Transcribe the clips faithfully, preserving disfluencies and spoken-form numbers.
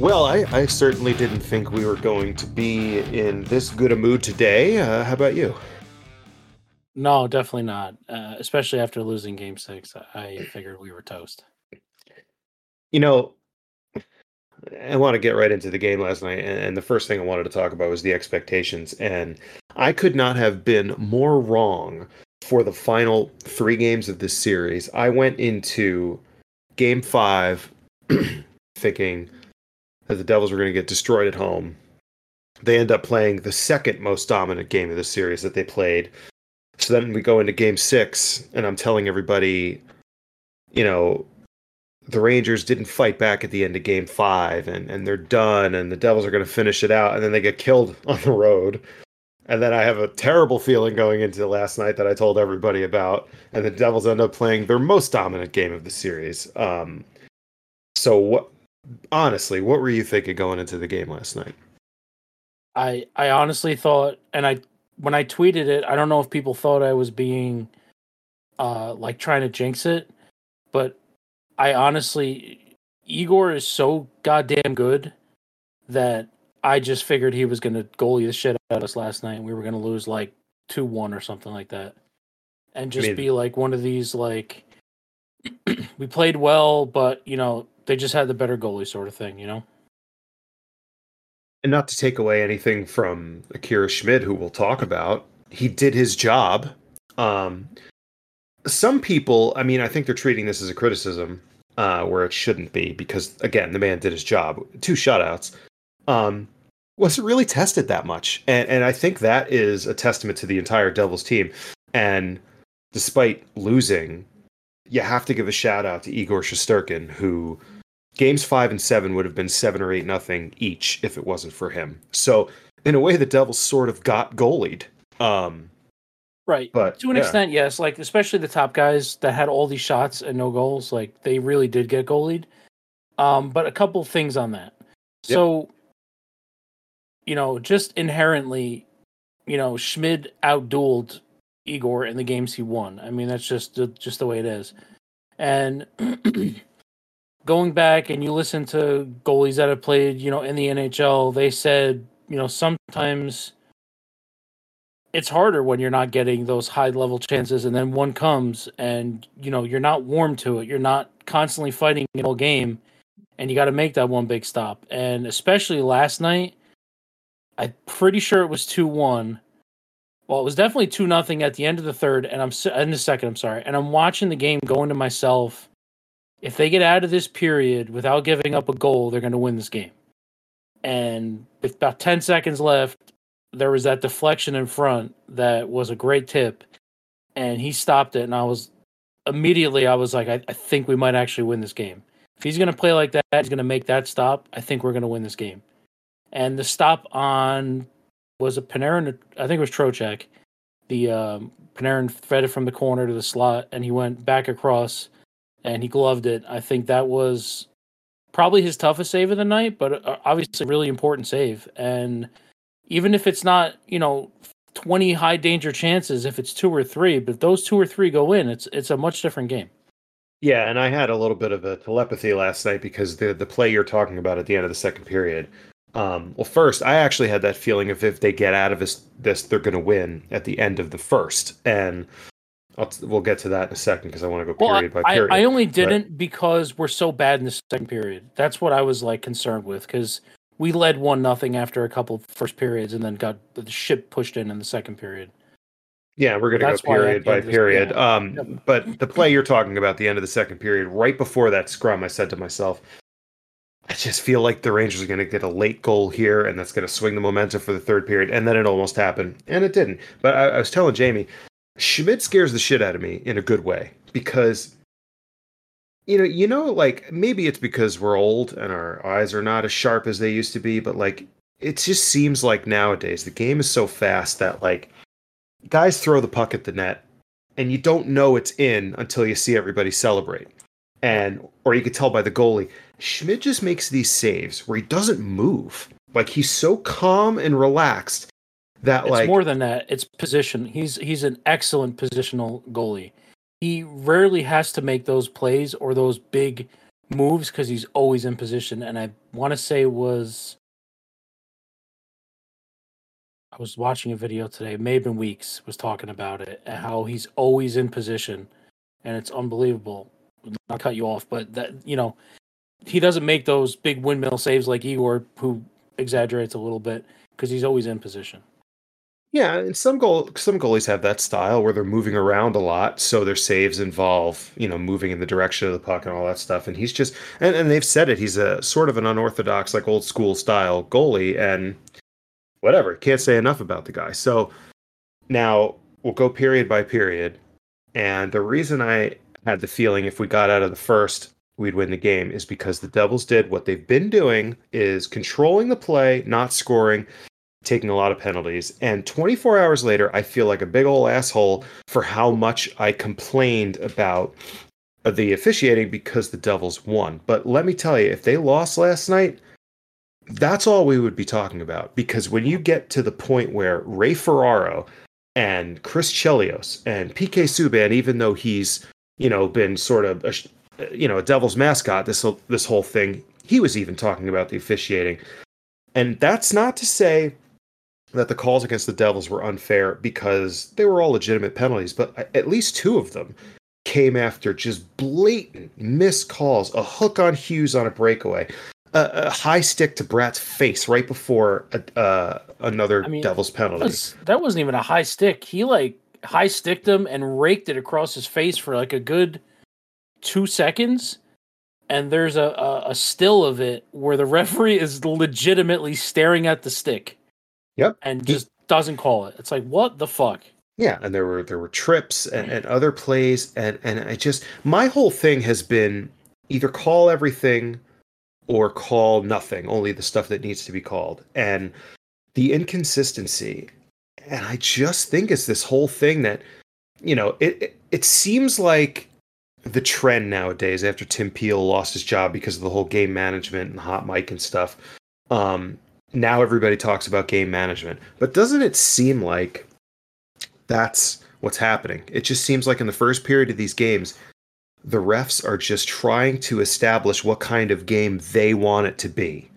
Well, I, I certainly didn't think we were going to be in this good a mood today. Uh, how about you? No, definitely not. Uh, especially after losing game six, I figured we were toast. You know, I want to get right into the game last night, and the first thing I wanted to talk about was the expectations. And I could not have been more wrong for the final three games of this series. I went into game five thinking that the Devils were going to get destroyed at home. They end up playing the second most dominant game of the series that they played. So then we go into game six, and I'm telling everybody, you know, the Rangers didn't fight back at the end of game five, and, and they're done, and the Devils are going to finish it out, and then they get killed on the road. And then I have a terrible feeling going into last night that I told everybody about, and the Devils end up playing their most dominant game of the series. Um, so what? Honestly, what were you thinking going into the game last night? I I honestly thought, and I when I tweeted it, I don't know if people thought I was being uh, like trying to jinx it, but I honestly, Igor is so goddamn good that I just figured he was going to goalie the shit out of us last night, and we were going to lose like two one or something like that, and just I mean, be like one of these like we played well, but you know. They just had the better goalie sort of thing, you know? And not to take away anything from Akira Schmid, who we'll talk about. He did his job. Um, some people, I mean, I think they're treating this as a criticism uh, where it shouldn't be because, again, the man did his job. Two shutouts. Um, wasn't really tested that much. And, and I think that is a testament to the entire Devils team. And despite losing, you have to give a shout-out to Igor Shesterkin, who... Games five and seven would have been seven or eight nothing each if it wasn't for him. So in a way, the Devils sort of got goalied. Um, right. But, to an yeah. extent, yes. Like, especially the top guys that had all these shots and no goals, like they really did get goalied. Um, but a couple things on that. Yep. So, you know, just inherently, you know, Schmid outdueled Igor in the games he won. I mean, that's just just the way it is. And... going back and you listen to goalies that have played, you know, in the N H L, they said, you know, sometimes it's harder when you're not getting those high-level chances, and then one comes and, you know, you're not warm to it. You're not constantly fighting the whole game, and you got to make that one big stop. And especially last night, I'm pretty sure it was two one. Well, it was definitely two nothing at the end of the third, and I'm in the second, I'm sorry. And I'm watching the game going to myself, if they get out of this period without giving up a goal, they're going to win this game. And with about ten seconds left, there was that deflection in front that was a great tip, and he stopped it. And I was immediately, I was like, I, I think we might actually win this game. If he's going to play like that, he's going to make that stop. I think we're going to win this game. And the stop on was a Panarin, I think it was Trocheck. The um, Panarin fed it from the corner to the slot, and he went back across. And he gloved it. I think that was probably his toughest save of the night, but obviously a really important save. And even if it's not, you know, twenty high danger chances, if it's two or three, but if those two or three go in, it's it's a much different game. Yeah, and I had a little bit of a telepathy last night because the the play you're talking about at the end of the second period. Um, well, first, I actually had that feeling of if they get out of this, this they're going to win at the end of the first. And I'll, we'll get to that in a second because I want to go period well, by period. I, I only didn't but. because we're so bad in the second period. That's what I was like concerned with because we led one nothing after a couple first periods and then got the ship pushed in in the second period. Yeah, we're going to go period by period. Um, yeah. But the play you're talking about, the end of the second period, right before that scrum, I said to myself, I just feel like the Rangers are going to get a late goal here and that's going to swing the momentum for the third period. And then it almost happened. And it didn't. But I, I was telling Jamie, Schmid scares the shit out of me in a good way because, you know, you know, like maybe it's because we're old and our eyes are not as sharp as they used to be, but like it just seems like nowadays the game is so fast that like guys throw the puck at the net and you don't know it's in until you see everybody celebrate. And or you could tell by the goalie. Schmid just makes these saves where he doesn't move. Like he's so calm and relaxed. That it's like, more than that. It's position. He's he's an excellent positional goalie. He rarely has to make those plays or those big moves because he's always in position. And I want to say it was, I was watching a video today, Maben Weeks was talking about it, and how he's always in position, and it's unbelievable. I'll cut you off, but that, you know, he doesn't make those big windmill saves like Igor, who exaggerates a little bit, because he's always in position. Yeah, and some goal some goalies have that style where they're moving around a lot, so their saves involve, you know, moving in the direction of the puck and all that stuff. And he's just, and, and they've said it, he's a sort of an unorthodox, like old school style goalie, and whatever, can't say enough about the guy. So now we'll go period by period, and the reason I had the feeling if we got out of the first, we'd win the game is because the Devils did what they've been doing, is controlling the play, not scoring, taking a lot of penalties. And twenty-four hours later, I feel like a big old asshole for how much I complained about the officiating because the Devils won. But let me tell you, if they lost last night, that's all we would be talking about. Because when you get to the point where Ray Ferraro and Chris Chelios and P K Subban, even though he's, you know, been sort of a, you know, a Devils mascot this this whole thing, he was even talking about the officiating. And that's not to say that the calls against the Devils were unfair, because they were all legitimate penalties, but at least two of them came after just blatant missed calls. A hook on Hughes on a breakaway, a, a high stick to Bratt's face right before a, uh, another I mean, Devils penalty. That, was, that wasn't even a high stick. He like high sticked him and raked it across his face for like a good two seconds. And there's a, a, a still of it where the referee is legitimately staring at the stick. Yep. And just he, doesn't call it. It's like, what the fuck? Yeah, and there were there were trips and, and other plays, and, and I just, my whole thing has been either call everything or call nothing, only the stuff that needs to be called. And the inconsistency, and I just think it's this whole thing that, you know, it it, it seems like the trend nowadays, after Tim Peel lost his job because of the whole game management and hot mic and stuff, um, now everybody talks about game management. But doesn't it seem like that's what's happening? It just seems like in the first period of these games, the refs are just trying to establish what kind of game they want it to be.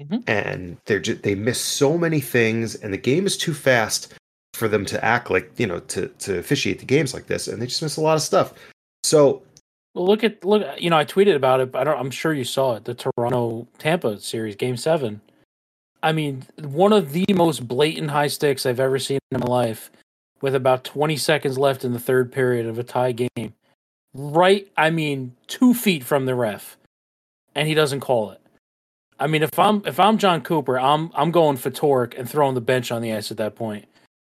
Mm-hmm. And they're just, they miss so many things, and the game is too fast for them to act like, you know, to, to officiate the games like this, and they just miss a lot of stuff. So... Well, look at look. You know, I tweeted about it. But I don't. I'm sure you saw it. The Toronto Tampa series, Game Seven. I mean, one of the most blatant high sticks I've ever seen in my life, with about twenty seconds left in the third period of a tie game. Right. I mean, two feet from the ref, and he doesn't call it. I mean, if I'm if I'm John Cooper, I'm I'm going for Torek and throwing the bench on the ice at that point,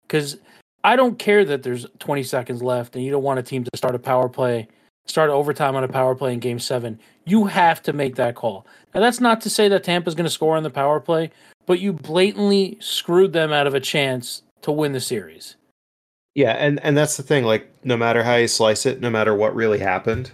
because I don't care that there's twenty seconds left, and you don't want a team to start a power play. Start overtime on a power play in Game seven, you have to make that call. Now, that's not to say that Tampa's going to score on the power play, but you blatantly screwed them out of a chance to win the series. Yeah, and, and that's the thing. Like, no matter how you slice it, no matter what really happened,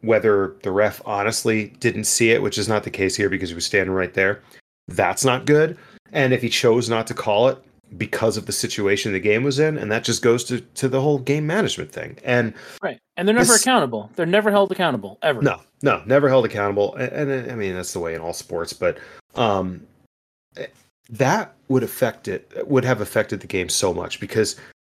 whether the ref honestly didn't see it, which is not the case here because he was standing right there, that's not good. And if he chose not to call it because of the situation the game was in, and that just goes to, to the whole game management thing. And right. And they're never this, accountable. They're never held accountable, ever. No, no, never held accountable. And, and I mean, that's the way in all sports, but um, that would affect it, would have affected the game so much, because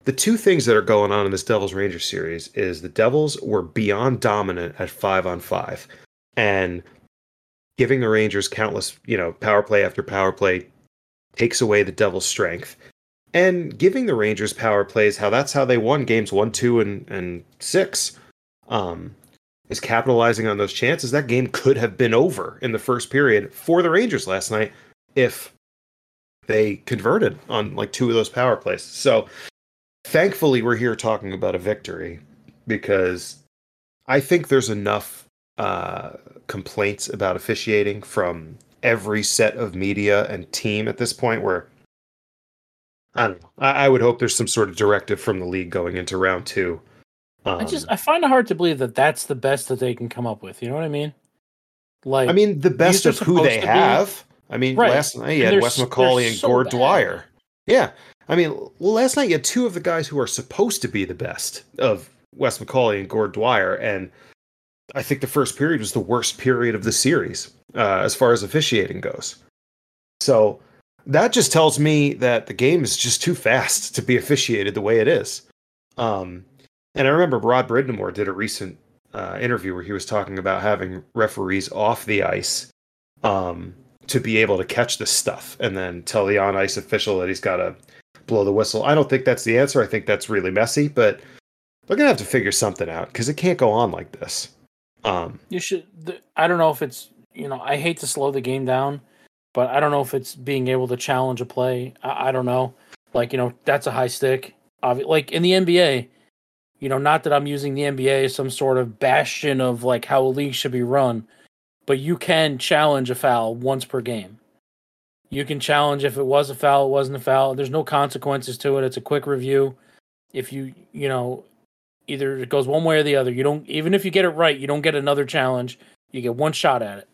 the two things that are going on in this Devils-Rangers series is the Devils were beyond dominant at five on five and giving the Rangers countless, you know, power play after power play takes away the Devils' strength, and giving the Rangers power plays, how that's how they won games one, two, and, and six, um, is capitalizing on those chances. That game could have been over in the first period for the Rangers last night if they converted on like two of those power plays. So thankfully we're here talking about a victory, because I think there's enough uh, complaints about officiating from every set of media and team at this point where I don't know. I, I would hope there's some sort of directive from the league going into round two. Um, I just, I find it hard to believe that that's the best that they can come up with. You know what I mean? Like, I mean, the best of who they have. Be, I mean, right. Last night you had Wes McCauley and so Gord Dwyer. Yeah. I mean, last night you had two of the guys who are supposed to be the best of Wes McCauley and Gord Dwyer. And I think the first period was the worst period of the series uh, as far as officiating goes. So that just tells me that the game is just too fast to be officiated the way it is. Um, and I remember Rod Brindamore did a recent uh, interview where he was talking about having referees off the ice um, to be able to catch this stuff and then tell the on-ice official that he's got to blow the whistle. I don't think that's the answer. I think that's really messy, but they're going to have to figure something out because it can't go on like this. Um, you should. I don't know if it's, you know, I hate to slow the game down, but I don't know if it's being able to challenge a play. I, I don't know. Like, you know, that's a high stick. Like in the N B A, you know, not that I'm using the N B A as some sort of bastion of like how a league should be run, but you can challenge a foul once per game. You can challenge if it was a foul, it wasn't a foul. There's no consequences to it. It's a quick review. If you, you know, either it goes one way or the other. You don't, even if you get it right, you don't get another challenge. You get one shot at it.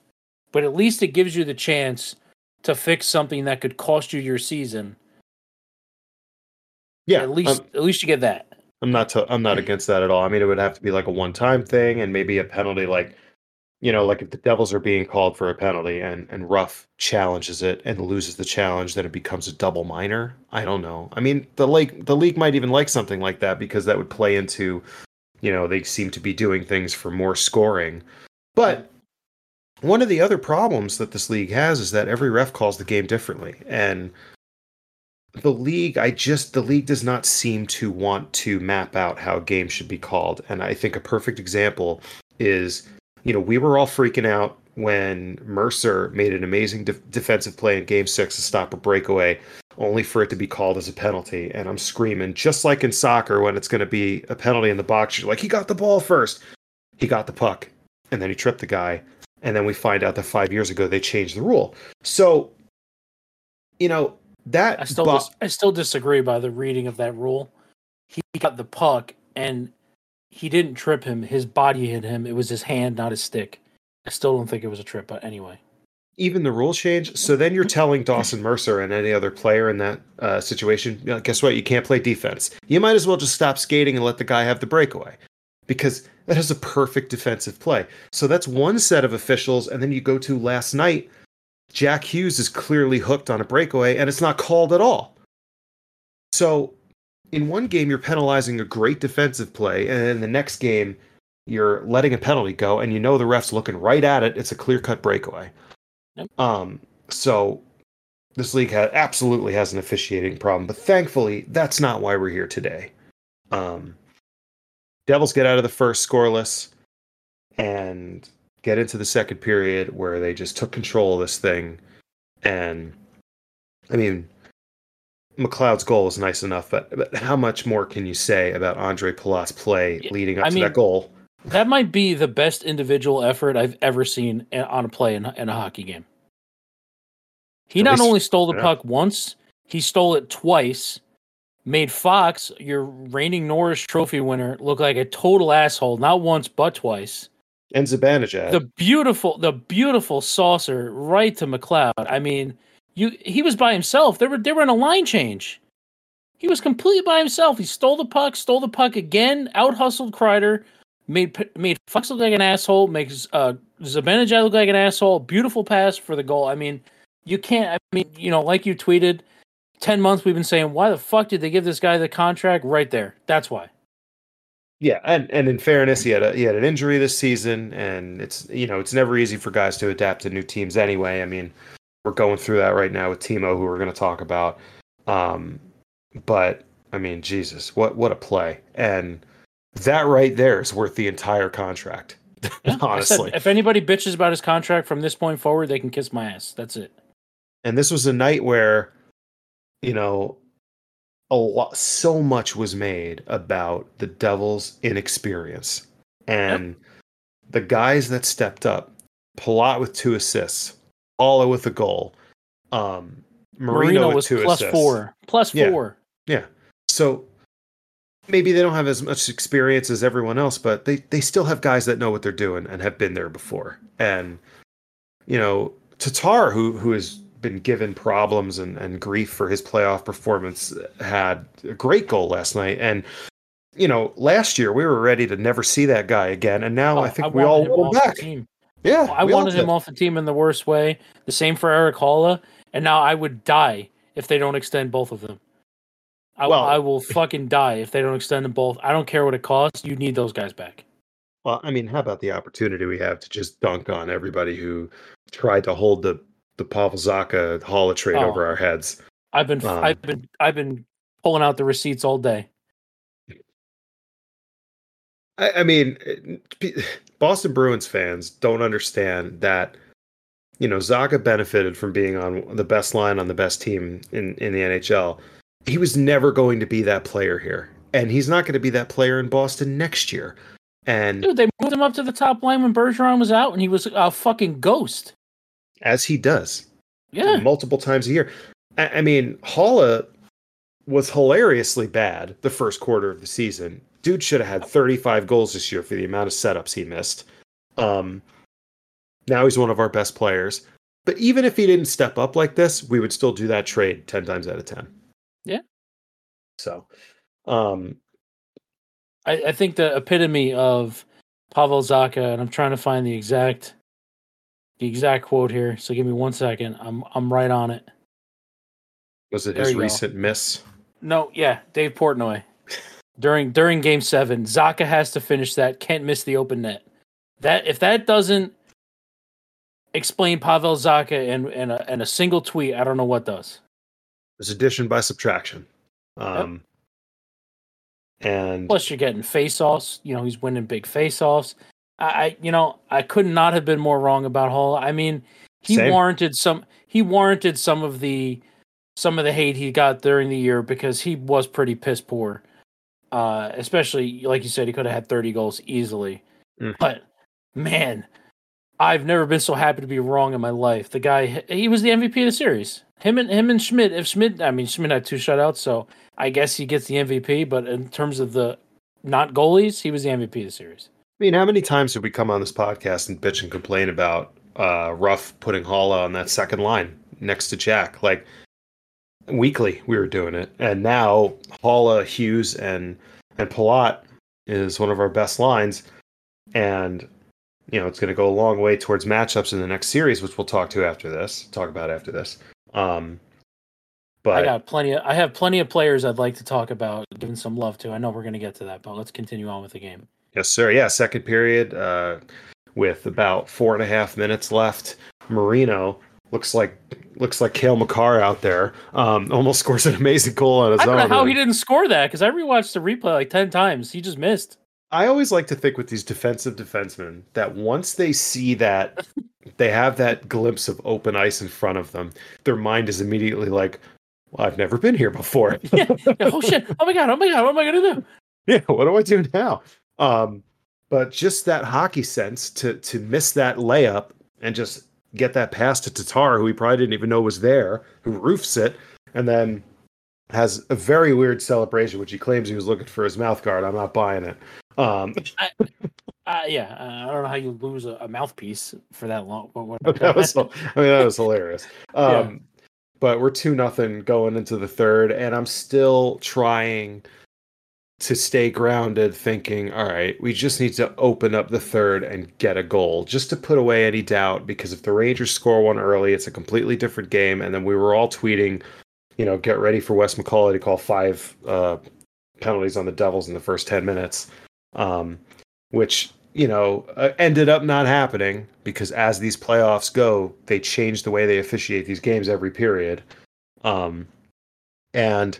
But at least it gives you the chance to fix something that could cost you your season. Yeah, at least um, at least you get that. I'm not to, I'm not against that at all. I mean, it would have to be like a one-time thing and maybe a penalty, like, you know, like if the Devils are being called for a penalty and and Ruff challenges it and loses the challenge, then it becomes a double minor. I don't know. I mean, the league the league might even like something like that because that would play into, you know, they seem to be doing things for more scoring, but. One of the other problems that this league has is that every ref calls the game differently. And the league, I just, the league does not seem to want to map out how games should be called. And I think a perfect example is, you know, we were all freaking out when Mercer made an amazing de- defensive play in game six to stop a breakaway, only for it to be called as a penalty. And I'm screaming, just like in soccer, when it's going to be a penalty in the box, you're like, he got the ball first. He got the puck. And then he tripped the guy. And then we find out that five years ago they changed the rule. So, you know, that... I still, bo- dis- I still disagree by the reading of that rule. He got the puck, and he didn't trip him. His body hit him. It was his hand, not his stick. I still don't think it was a trip, but anyway. Even the rule change? So then you're telling Dawson Mercer and any other player in that uh, situation, you know, guess what? You can't play defense. You might as well just stop skating and let the guy have the breakaway. Because that is a perfect defensive play. So that's one set of officials. And then you go to last night, Jack Hughes is clearly hooked on a breakaway and it's not called at all. So in one game, you're penalizing a great defensive play. And in the next game, you're letting a penalty go and you know the ref's looking right at it. It's a clear cut breakaway. Yep. Um, so this league ha- absolutely has an officiating problem. But thankfully, that's not why we're here today. Um, Devils get out of the first scoreless and get into the second period where they just took control of this thing. And, I mean, McLeod's goal is nice enough, but, but how much more can you say about Andre Palat's play leading up I to mean, that goal? That might be the best individual effort I've ever seen on a play in, in a hockey game. He At not least, only stole the yeah. puck once, he stole it twice. Made Fox, your reigning Norris Trophy winner, look like a total asshole. Not once, but twice. And Zibanejad. The beautiful, the beautiful saucer right to McLeod. I mean, you he was by himself. They were they were in a line change. He was completely by himself. He stole the puck, stole the puck again, out-hustled Kreider, made made Fox look like an asshole, makes uh, Zibanejad look like an asshole. Beautiful pass for the goal. I mean, you can't. I mean, you know, like you tweeted. Ten months we've been saying, why the fuck did they give this guy the contract right there? That's why. Yeah, and, and in fairness, he had a, he had an injury this season, and it's you know it's never easy for guys to adapt to new teams anyway. I mean, we're going through that right now with Timo, who we're going to talk about. Um, but I mean, Jesus, what what a play! And that right there is worth the entire contract. Yeah, honestly, said, if anybody bitches about his contract from this point forward, they can kiss my ass. That's it. And this was a night where. You know, a lot, so much was made about the Devils' inexperience. And yep. The guys that stepped up, Palat with two assists, Haula with a goal, um, Marino, Marino with was two plus assists. Four. Plus yeah. four. Yeah. So maybe they don't have as much experience as everyone else, but they, they still have guys that know what they're doing and have been there before. And, you know, Tatar, who who is... been given problems and, and grief for his playoff performance, had a great goal last night. And you know, last year we were ready to never see that guy again, and now oh, I think I we all go back. Yeah, I wanted him off the team in the worst way. The same for Erik Haula, and now I would die if they don't extend both of them. I, well, I will fucking die if they don't extend them both. I don't care what it costs. You need those guys back. Well, I mean, how about the opportunity we have to just dunk on everybody who tried to hold the the Pavel Zacha Haula trade oh, over our heads? I've been, um, I've been, I've been pulling out the receipts all day. I, I mean, Boston Bruins fans don't understand that, you know, Zacha benefited from being on the best line on the best team in, in the N H L. He was never going to be that player here, and he's not going to be that player in Boston next year. And dude, they moved him up to the top line when Bergeron was out, and he was a fucking ghost. As he does, yeah, multiple times a year. I, I mean, Haula was hilariously bad the first quarter of the season. Dude should have had thirty-five goals this year for the amount of setups he missed. Um, now he's one of our best players. But even if he didn't step up like this, we would still do that trade ten times out of ten. Yeah. So, um, I, I think the epitome of Pavel Zacha, and I'm trying to find the exact the exact quote here. So give me one second. I'm I'm right on it. Was it there his recent go. miss? No. Yeah, Dave Portnoy. During during Game seven, Zacha has to finish that. Can't miss the open net. That if that doesn't explain Pavel Zacha in, in, a, in a single tweet, I don't know what does. It's addition by subtraction. Um, yep. And plus, you're getting face-offs. You know, he's winning big face-offs. I, I, you know, I could not have been more wrong about Hall. I mean, he Same. warranted some. He warranted some of the some of the hate he got during the year because he was pretty piss poor. Uh, especially, like you said, he could have had thirty goals easily. Mm. But, man, I've never been so happy to be wrong in my life. The guy, he was the M V P of the series. Him and him and Schmid, if Schmid, I mean, Schmid had two shutouts, so I guess he gets the M V P. But in terms of the not goalies, he was the M V P of the series. I mean, how many times have we come on this podcast and bitch and complain about uh, Ruff putting Haula on that second line next to Jack? Like, weekly, we were doing it, and now Haula, Hughes, and and Palat is one of our best lines, and you know it's going to go a long way towards matchups in the next series, which we'll talk to after this. Talk about after this. Um, but I got plenty. Of, I have plenty of players I'd like to talk about, giving some love to. I know we're going to get to that, but let's continue on with the game. Yes, sir. Yeah, second period uh, with about four and a half minutes left. Marino. Looks like looks like Cale Makar out there. Um, almost scores an amazing goal on his own. I don't own know how and, he didn't score that because I rewatched the replay like ten times. He just missed. I always like to think with these defensive defensemen that once they see that they have that glimpse of open ice in front of them, their mind is immediately like, well, I've never been here before. yeah, yeah, oh shit. Oh my god, oh my god, what am I gonna do? Yeah, what do I do now? Um, but just that hockey sense to to miss that layup and just get that pass to Tatar, who he probably didn't even know was there, who roofs it, and then has a very weird celebration, which he claims he was looking for his mouth guard. I'm not buying it. Um, I, uh, yeah, I don't know how you lose a, a mouthpiece for that long. What, what, that was, I mean, that was hilarious. Um, yeah. But we're two nothing going into the third, and I'm still trying to stay grounded, thinking, all right, we just need to open up the third and get a goal just to put away any doubt, because if the Rangers score one early, it's a completely different game. And then we were all tweeting, you know, get ready for Wes McCauley to call five uh, penalties on the Devils in the first ten minutes, um, which, you know, uh, ended up not happening because as these playoffs go, they change the way they officiate these games every period. Um, and...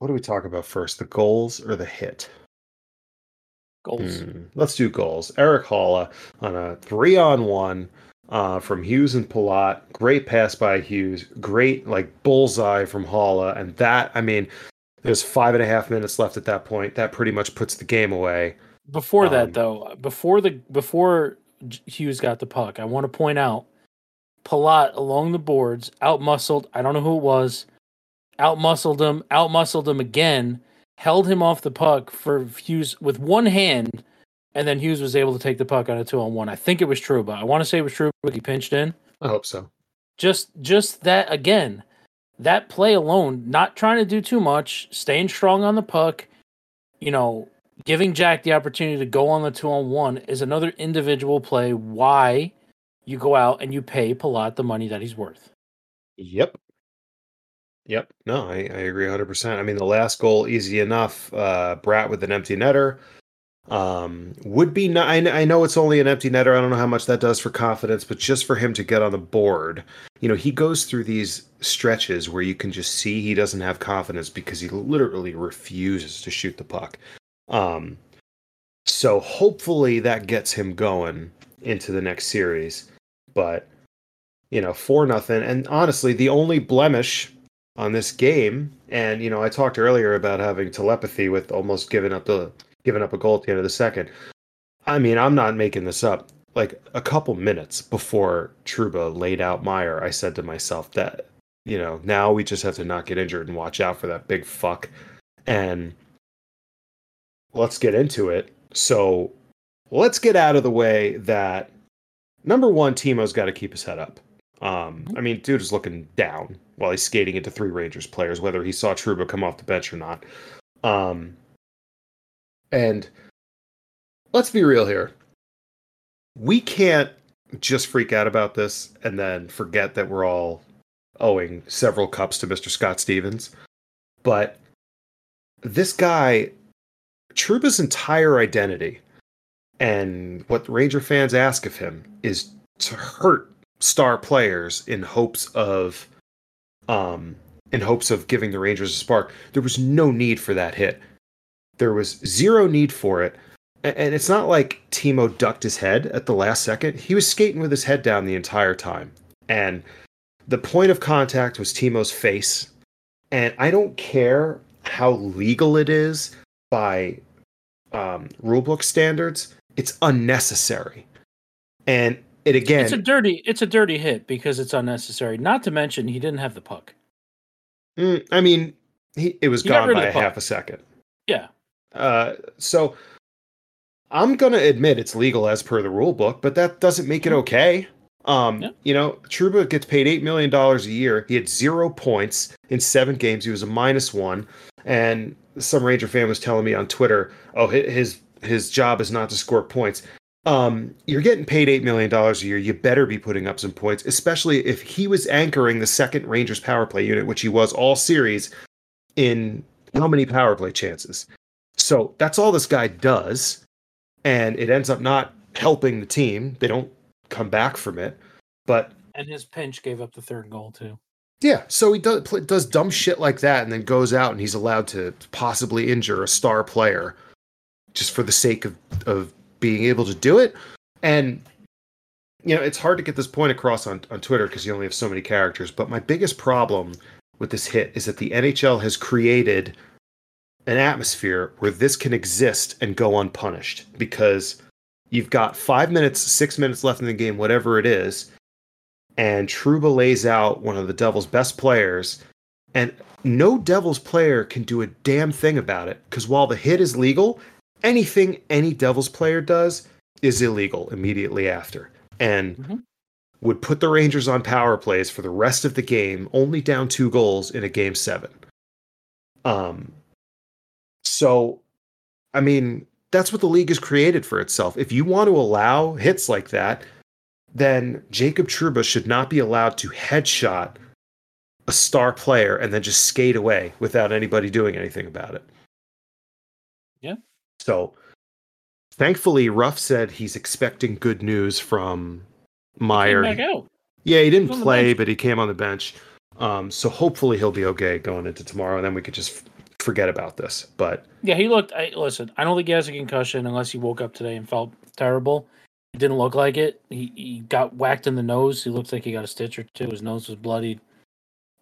What do we talk about first, the goals or the hit? Goals. Hmm. Let's do goals. Erik Haula on a three-on-one uh, from Hughes and Palat. Great pass by Hughes. Great, like, bullseye from Haula. And that, I mean, there's five and a half minutes left at that point. That pretty much puts the game away. Before um, that, though, before the before Hughes got the puck, I want to point out Palat along the boards, outmuscled. I don't know who it was. Outmuscled him, outmuscled him again, held him off the puck for Hughes with one hand, and then Hughes was able to take the puck on a two-on-one. I think it was Trouba. I want to say it was Trouba, but he pinched in. I hope so. Just just that, again, that play alone, not trying to do too much, staying strong on the puck, you know, giving Jack the opportunity to go on the two-on-one is another individual play why you go out and you pay Palat the money that he's worth. Yep. Yep. No, I, I agree one hundred percent. I mean, the last goal, easy enough. Uh, Bratt with an empty netter. Um, would be not, I, I know it's only an empty netter. I don't know how much that does for confidence, but just for him to get on the board, you know, he goes through these stretches where you can just see he doesn't have confidence because he literally refuses to shoot the puck. Um, so hopefully that gets him going into the next series, but you know, four nothing. And honestly, the only blemish on this game, and you know, I talked earlier about having telepathy with almost giving up the giving up a goal at the end of the second. I mean, I'm not making this up. Like a couple minutes before Trouba laid out Meier, I said to myself that, you know, now we just have to not get injured and watch out for that big fuck. And let's get into it. So let's get out of the way that, number one, Timo's got to keep his head up. Um, I mean, dude is looking down while he's skating into three Rangers players, whether he saw Trouba come off the bench or not. Um... And let's be real here. We can't just freak out about this and then forget that we're all owing several cups to Mister Scott Stevens. But this guy, Trouba's entire identity and what Ranger fans ask of him is to hurt star players in hopes of, um, in hopes of giving the Rangers a spark. There was no need for that hit. There was zero need for it. And it's not like Timo ducked his head at the last second. He was skating with his head down the entire time. And the point of contact was Timo's face. And I don't care how legal it is by um, rulebook standards. It's unnecessary. And it again... It's a dirty, it's a dirty hit because it's unnecessary. Not to mention he didn't have the puck. Mm, I mean, he, it was he gone by a half a second. Yeah. Uh, so I'm going to admit it's legal as per the rule book, but that doesn't make it okay. Um, yeah. You know, Trouba gets paid eight million dollars a year. He had zero points in seven games. He was a minus one. And some Ranger fan was telling me on Twitter, oh, his his job is not to score points. Um, you're getting paid eight million dollars a year. You better be putting up some points, especially if he was anchoring the second Rangers power play unit, which he was all series in how many power play chances. So that's all this guy does, and it ends up not helping the team. They don't come back from it. But and his pinch gave up the third goal, too. Yeah, so he does, does dumb shit like that and then goes out and he's allowed to possibly injure a star player just for the sake of, of being able to do it. And, you know, it's hard to get this point across on, on Twitter because you only have so many characters. But my biggest problem with this hit is that the N H L has created an atmosphere where this can exist and go unpunished because you've got five minutes, six minutes left in the game, whatever it is. And Trouba lays out one of the Devils' best players and no Devils player can do a damn thing about it. Cause while the hit is legal, anything any Devils player does is illegal immediately after and mm-hmm. would put the Rangers on power plays for the rest of the game, only down two goals in a game seven. Um, So, I mean, that's what the league is created for itself. If you want to allow hits like that, then Jacob Trouba should not be allowed to headshot a star player and then just skate away without anybody doing anything about it. Yeah. So, thankfully, Ruff said he's expecting good news from Meier. He came back out. Yeah, he didn't play, but he came on the bench. Um, so, hopefully, he'll be okay going into tomorrow, and then we could just... forget about this, but yeah, he looked. I, listen, I don't think he has a concussion unless he woke up today and felt terrible. It didn't look like it. He, he got whacked in the nose. He looked like he got a stitch or two. His nose was bloodied.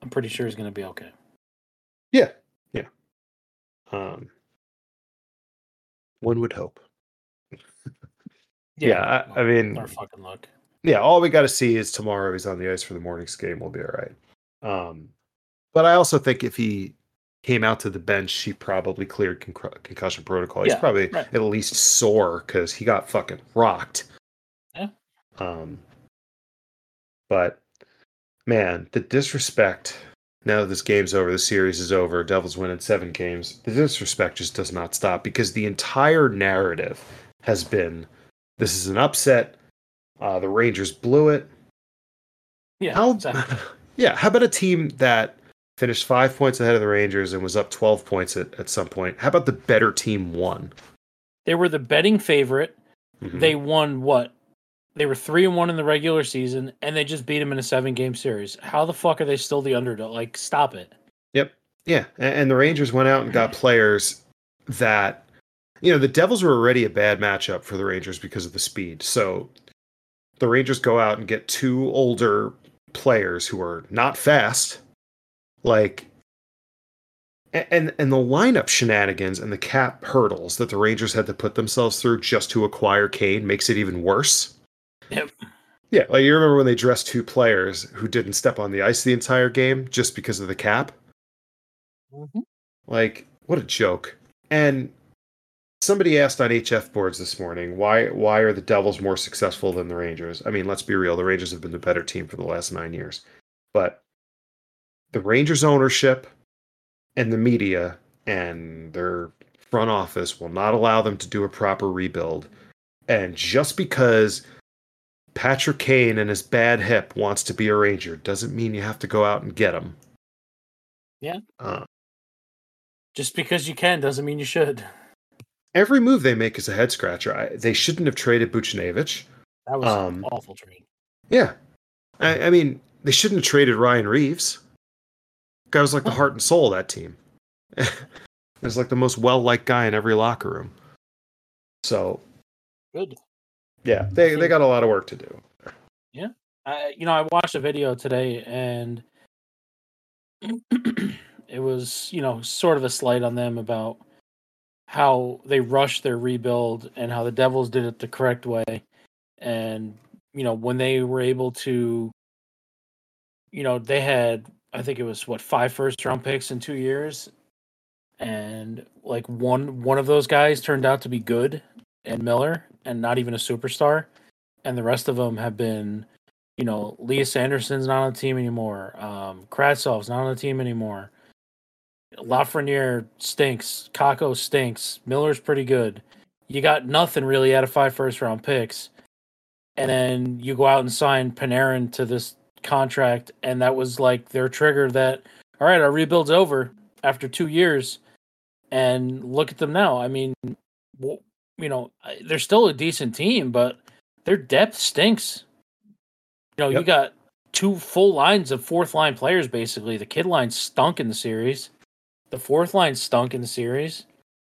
I'm pretty sure he's going to be okay. Yeah, yeah. Um, one would hope. yeah, yeah I, I mean, our fucking luck. Yeah, all we got to see is tomorrow he's on the ice for the morning's game. We'll be all right. Um, but I also think if he came out to the bench, he probably cleared con- concussion protocol. He's yeah, probably right. at least sore because he got fucking rocked. Yeah. Um. But, man, the disrespect now that this game's over, the series is over, Devils win in seven games, the disrespect just does not stop, because the entire narrative has been, this is an upset, uh, the Rangers blew it. Yeah, how, exactly. Yeah, how about a team that finished five points ahead of the Rangers and was up twelve points at, at some point? How about the better team won? They were the betting favorite. Mm-hmm. They won what? They were three and one in the regular season, and they just beat them in a seven-game series. How the fuck are they still the underdog? Like, stop it. Yep. Yeah, and, and the Rangers went out and got players that... You know, the Devils were already a bad matchup for the Rangers because of the speed. So the Rangers go out and get two older players who are not fast. Like, and and the lineup shenanigans and the cap hurdles that the Rangers had to put themselves through just to acquire Kane makes it even worse. Yep. Yeah, like you remember when they dressed two players who didn't step on the ice the entire game just because of the cap? Mm-hmm. Like, what a joke. And somebody asked on H F boards this morning, why why are the Devils more successful than the Rangers? I mean, let's be real, the Rangers have been the better team for the last nine years. But the Rangers ownership and the media and their front office will not allow them to do a proper rebuild. And just because Patrick Kane and his bad hip wants to be a Ranger doesn't mean you have to go out and get him. Yeah. Uh, Just because you can doesn't mean you should. Every move they make is a head scratcher. I, they shouldn't have traded Buchnevich. That was um, an awful trade. Yeah. I, I mean, they shouldn't have traded Ryan Reeves. Guy was like the heart and soul of that team. He was like the most well-liked guy in every locker room. So. Good. Yeah, they, they got a lot of work to do. Yeah. I, you know, I watched a video today, and it was, you know, sort of a slight on them about how they rushed their rebuild and how the Devils did it the correct way. And, you know, when they were able to, you know, they had, I think it was, what, five first-round picks in two years? And, like, one one of those guys turned out to be good, and Miller, and not even a superstar, and the rest of them have been, you know, Leah Sanderson's not on the team anymore. Um, Kratsov's not on the team anymore. Lafreniere stinks. Kako stinks. Miller's pretty good. You got nothing really out of five first-round picks, and then you go out and sign Panarin to this contract, and that was like their trigger that, all right, our rebuild's over after two years, and look at them now. I mean, wh- You know, they're still a decent team, but their depth stinks. You know, yep. You got two full lines of fourth-line players, basically. The kid line stunk in the series. The fourth line stunk in the series.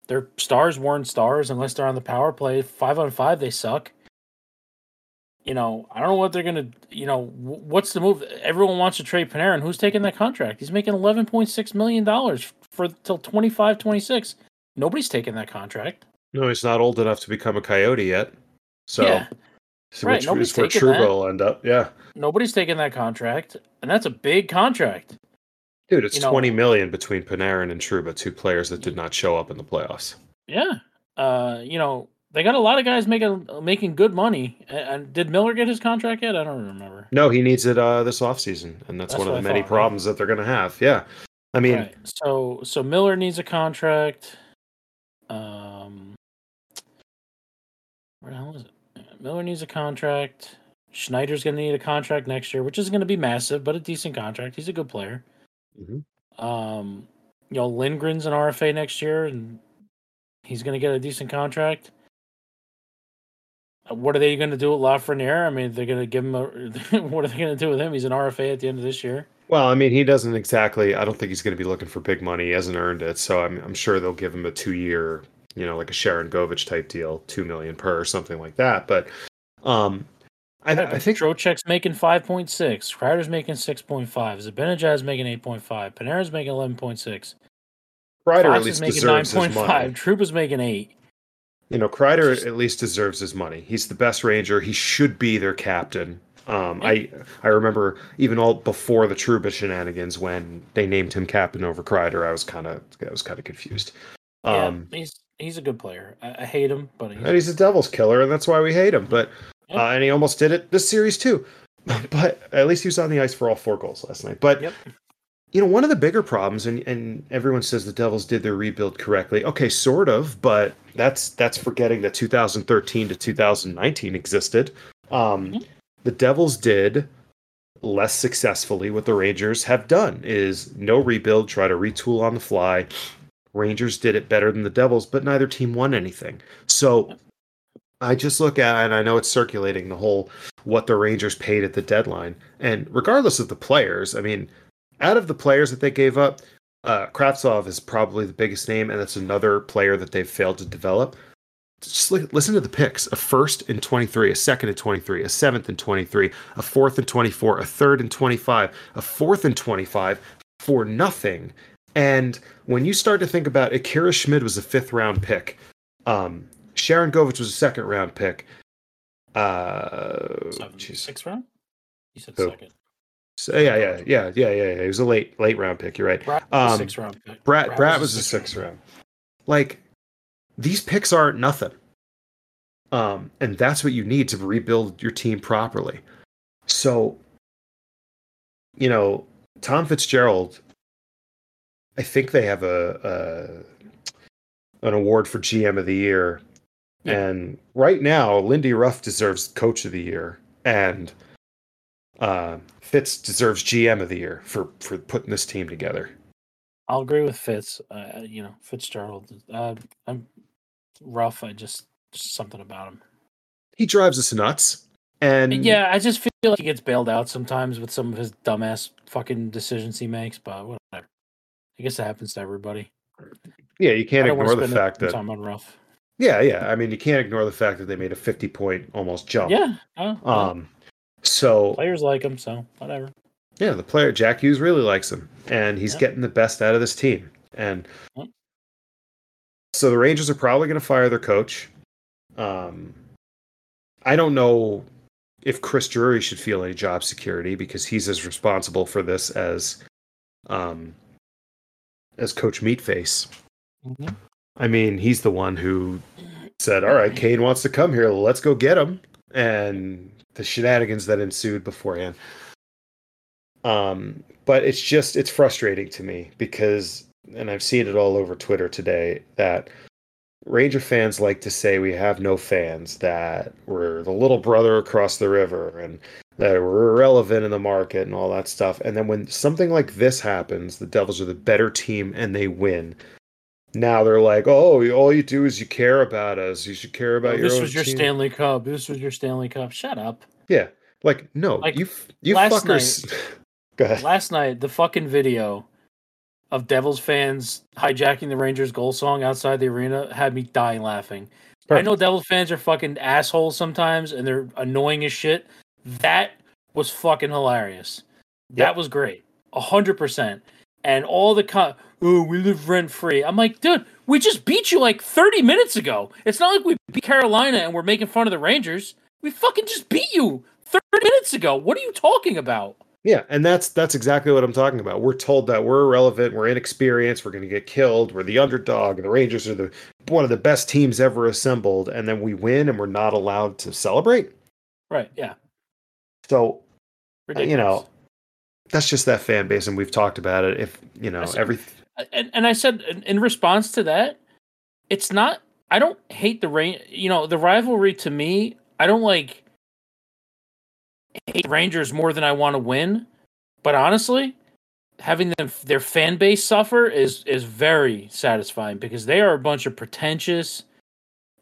Their stars weren't stars unless they're on the power play. Five on five, they suck. You know, I don't know what they're going to, you know, what's the move? Everyone wants to trade Panarin. Who's taking that contract? He's making eleven point six million dollars for till twenty-five twenty-six. Nobody's taking that contract. No, he's not old enough to become a Coyote yet. So, yeah. so right. Which is where Truba will end up. Yeah. Nobody's taking that contract. And that's a big contract. Dude, it's you twenty know, million between Panarin and Truba, two players that did not show up in the playoffs. Yeah. Uh, you know, they got a lot of guys making making good money. And did Miller get his contract yet? I don't remember. No, he needs it uh, this offseason. And that's, that's one of the I many thought, problems right? that they're going to have. Yeah. I mean, right. so so Miller needs a contract. Um, Where the hell is it? Miller needs a contract. Schneider's going to need a contract next year, which isn't going to be massive, but a decent contract. He's a good player. Mm-hmm. Um, you know, Lindgren's an R F A next year, and he's going to get a decent contract. What are they going to do with Lafreniere? I mean, they're going to give him a. What are they going to do with him? He's an R F A at the end of this year. Well, I mean, he doesn't exactly. I don't think he's going to be looking for big money. He hasn't earned it, so I'm, I'm sure they'll give him a two-year. You know, like a Sharon Govich type deal, two million per or something like that. But um, I, yeah, I think Trocheck's making five point six, Kreider's making six point five, Zibanejad's making eight point five, Panarin's making eleven point six. Kreider at least deserves nine point five, his money. Trouba's making eight. You know, Kreider Just... at least deserves his money. He's the best Ranger. He should be their captain. Um, yeah. I I remember even all before the Trouba shenanigans when they named him captain over Kreider. I was kind of I was kind of confused. Um, yeah, he's He's a good player. I, I hate him, but he's... and he's a Devil's killer, and that's why we hate him. But yep. uh, and he almost did it this series too. But at least he was on the ice for all four goals last night. But yep. you know, one of the bigger problems, and, and everyone says the Devils did their rebuild correctly. Okay, sort of, but that's that's forgetting that two thousand thirteen to two thousand nineteen existed. Um, mm-hmm. The Devils did less successfully what the Rangers have done, is no rebuild, try to retool on the fly. Rangers did it better than the Devils, but neither team won anything. So I just look at, and I know it's circulating, the whole what the Rangers paid at the deadline. And regardless of the players, I mean, out of the players that they gave up, uh, Kravtsov is probably the biggest name, and that's another player that they've failed to develop. Just li- listen to the picks. A first in twenty-three, a second in twenty-three, a seventh in twenty-three, a fourth in twenty-four, a third in twenty-five, a fourth in twenty-five for nothing. And when you start to think about, Akira Schmid was a fifth round pick. Um, Sharon Govich was a second round pick. Uh, Seven, sixth round? You said who? second. So, yeah, yeah, yeah, yeah, yeah, yeah. It was a late, late round pick. You're right. Bratt was um, a sixth round pick. Bratt, Bratt, Bratt was a sixth round. round. Like, these picks aren't nothing. Um, and that's what you need to rebuild your team properly. So, you know, Tom Fitzgerald, I think they have a, a an award for G M of the year. Yeah. And right now, Lindy Ruff deserves Coach of the Year. And uh, Fitz deserves G M of the Year for, for putting this team together. I'll agree with Fitz. Uh, you know, Fitzgerald. Uh, I'm Ruff. I just, just something about him. He drives us nuts. And yeah, I just feel like he gets bailed out sometimes with some of his dumbass fucking decisions he makes. But whatever. I guess that happens to everybody. Yeah, you can't ignore the fact that I'm on Ruff. Yeah, yeah. I mean, you can't ignore the fact that they made a fifty-point almost jump. Yeah. Uh, um. So players like him, so whatever. Yeah, the player, Jack Hughes, really likes him, and he's yep. getting the best out of this team. And yep. so the Rangers are probably going to fire their coach. Um, I don't know if Chris Drury should feel any job security, because he's as responsible for this as um, as Coach Meatface. Mm-hmm. I mean, he's the one who said, all right, Kane wants to come here, let's go get him. And the shenanigans that ensued beforehand. Um, but it's just, it's frustrating to me because, and I've seen it all over Twitter today, that Ranger fans like to say we have no fans, that we're the little brother across the river and that we're irrelevant in the market and all that stuff. And then when something like this happens, the Devils are the better team and they win. Now they're like, oh, all you do is you care about us. You should care about oh, your this own was your team. Stanley Cup. This was your Stanley Cup. Shut up. Yeah. Like, no, like, you, you fuckers. Night- Go ahead. Last night, the fucking video of Devils fans hijacking the Rangers goal song outside the arena had me dying laughing. Perfect. I know Devils fans are fucking assholes sometimes, and they're annoying as shit. That was fucking hilarious. Yep. That was great. A hundred percent. And all the, co- ooh, we live rent-free. I'm like, dude, we just beat you like thirty minutes ago. It's not like we beat Carolina and we're making fun of the Rangers. We fucking just beat you thirty minutes ago. What are you talking about? Yeah, and that's that's exactly what I'm talking about. We're told that we're irrelevant, we're inexperienced, we're going to get killed, we're the underdog, and the Rangers are the one of the best teams ever assembled, and then we win, and we're not allowed to celebrate? Right, yeah. So, ridiculous. You know, that's just that fan base, and we've talked about it. If, you know, everything. And, and I said, in, in response to that, it's not, I don't hate the Rangers, you know, the rivalry to me, I don't like... hate Rangers more than I want to win, but honestly, having them their fan base suffer is is very satisfying, because they are a bunch of pretentious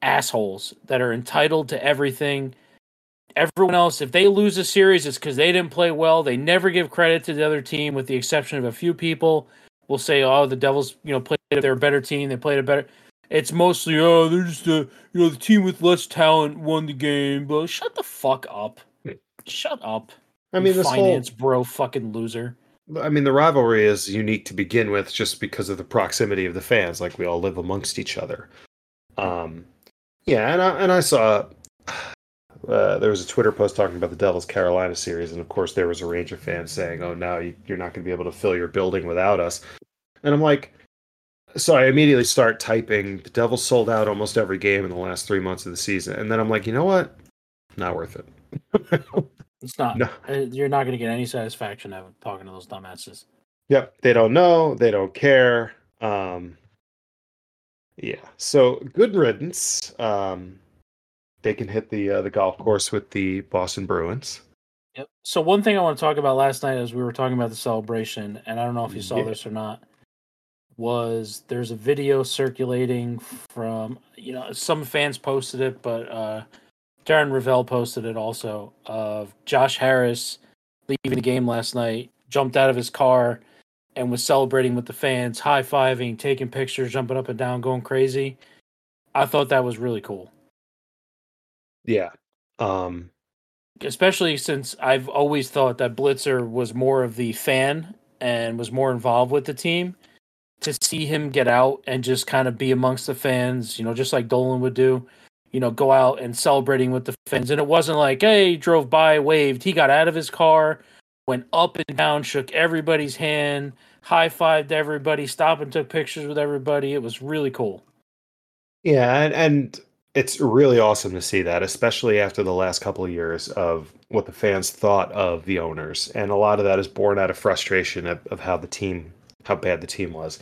assholes that are entitled to everything. Everyone else, if they lose a series, it's because they didn't play well. They never give credit to the other team, with the exception of a few people. We'll say, "Oh, the Devils, you know, played. They're a better team. They played a better." It's mostly, "Oh, they're just a, you know, the team with less talent won the game." But shut the fuck up. Shut up. I mean, this finance whole, bro, fucking loser. I mean, the rivalry is unique to begin with just because of the proximity of the fans. Like, we all live amongst each other. Um, yeah, and I, and I saw uh, there was a Twitter post talking about the Devils Carolina series, and of course, there was a Ranger fan saying, "Oh, now you, you're not going to be able to fill your building without us." And I'm like, so I immediately start typing, "The Devils sold out almost every game in the last three months of the season," and then I'm like, you know what? Not worth it. It's not. No. You're not going to get any satisfaction out of talking to those dumbasses. Yep, they don't know, they don't care. Um, yeah, so good riddance. Um, they can hit the uh, the golf course with the Boston Bruins. Yep. So one thing I want to talk about last night is we were talking about the celebration, and I don't know if you saw yeah. this or not, was there's a video circulating from, you know, some fans posted it, but uh, Darren Revelle posted it also, of Josh Harris leaving the game last night, jumped out of his car and was celebrating with the fans, high-fiving, taking pictures, jumping up and down, going crazy. I thought that was really cool. Yeah. Um... Especially since I've always thought that Blitzer was more of the fan and was more involved with the team. To see him get out and just kind of be amongst the fans, you know, just like Dolan would do, you know, go out and celebrating with the fans. And it wasn't like, hey, he drove by, waved. He got out of his car, went up and down, shook everybody's hand, high-fived everybody, stopped and took pictures with everybody. It was really cool. Yeah, and... and... it's really awesome to see that, especially after the last couple of years of what the fans thought of the owners. And a lot of that is born out of frustration of, of how the team, how bad the team was.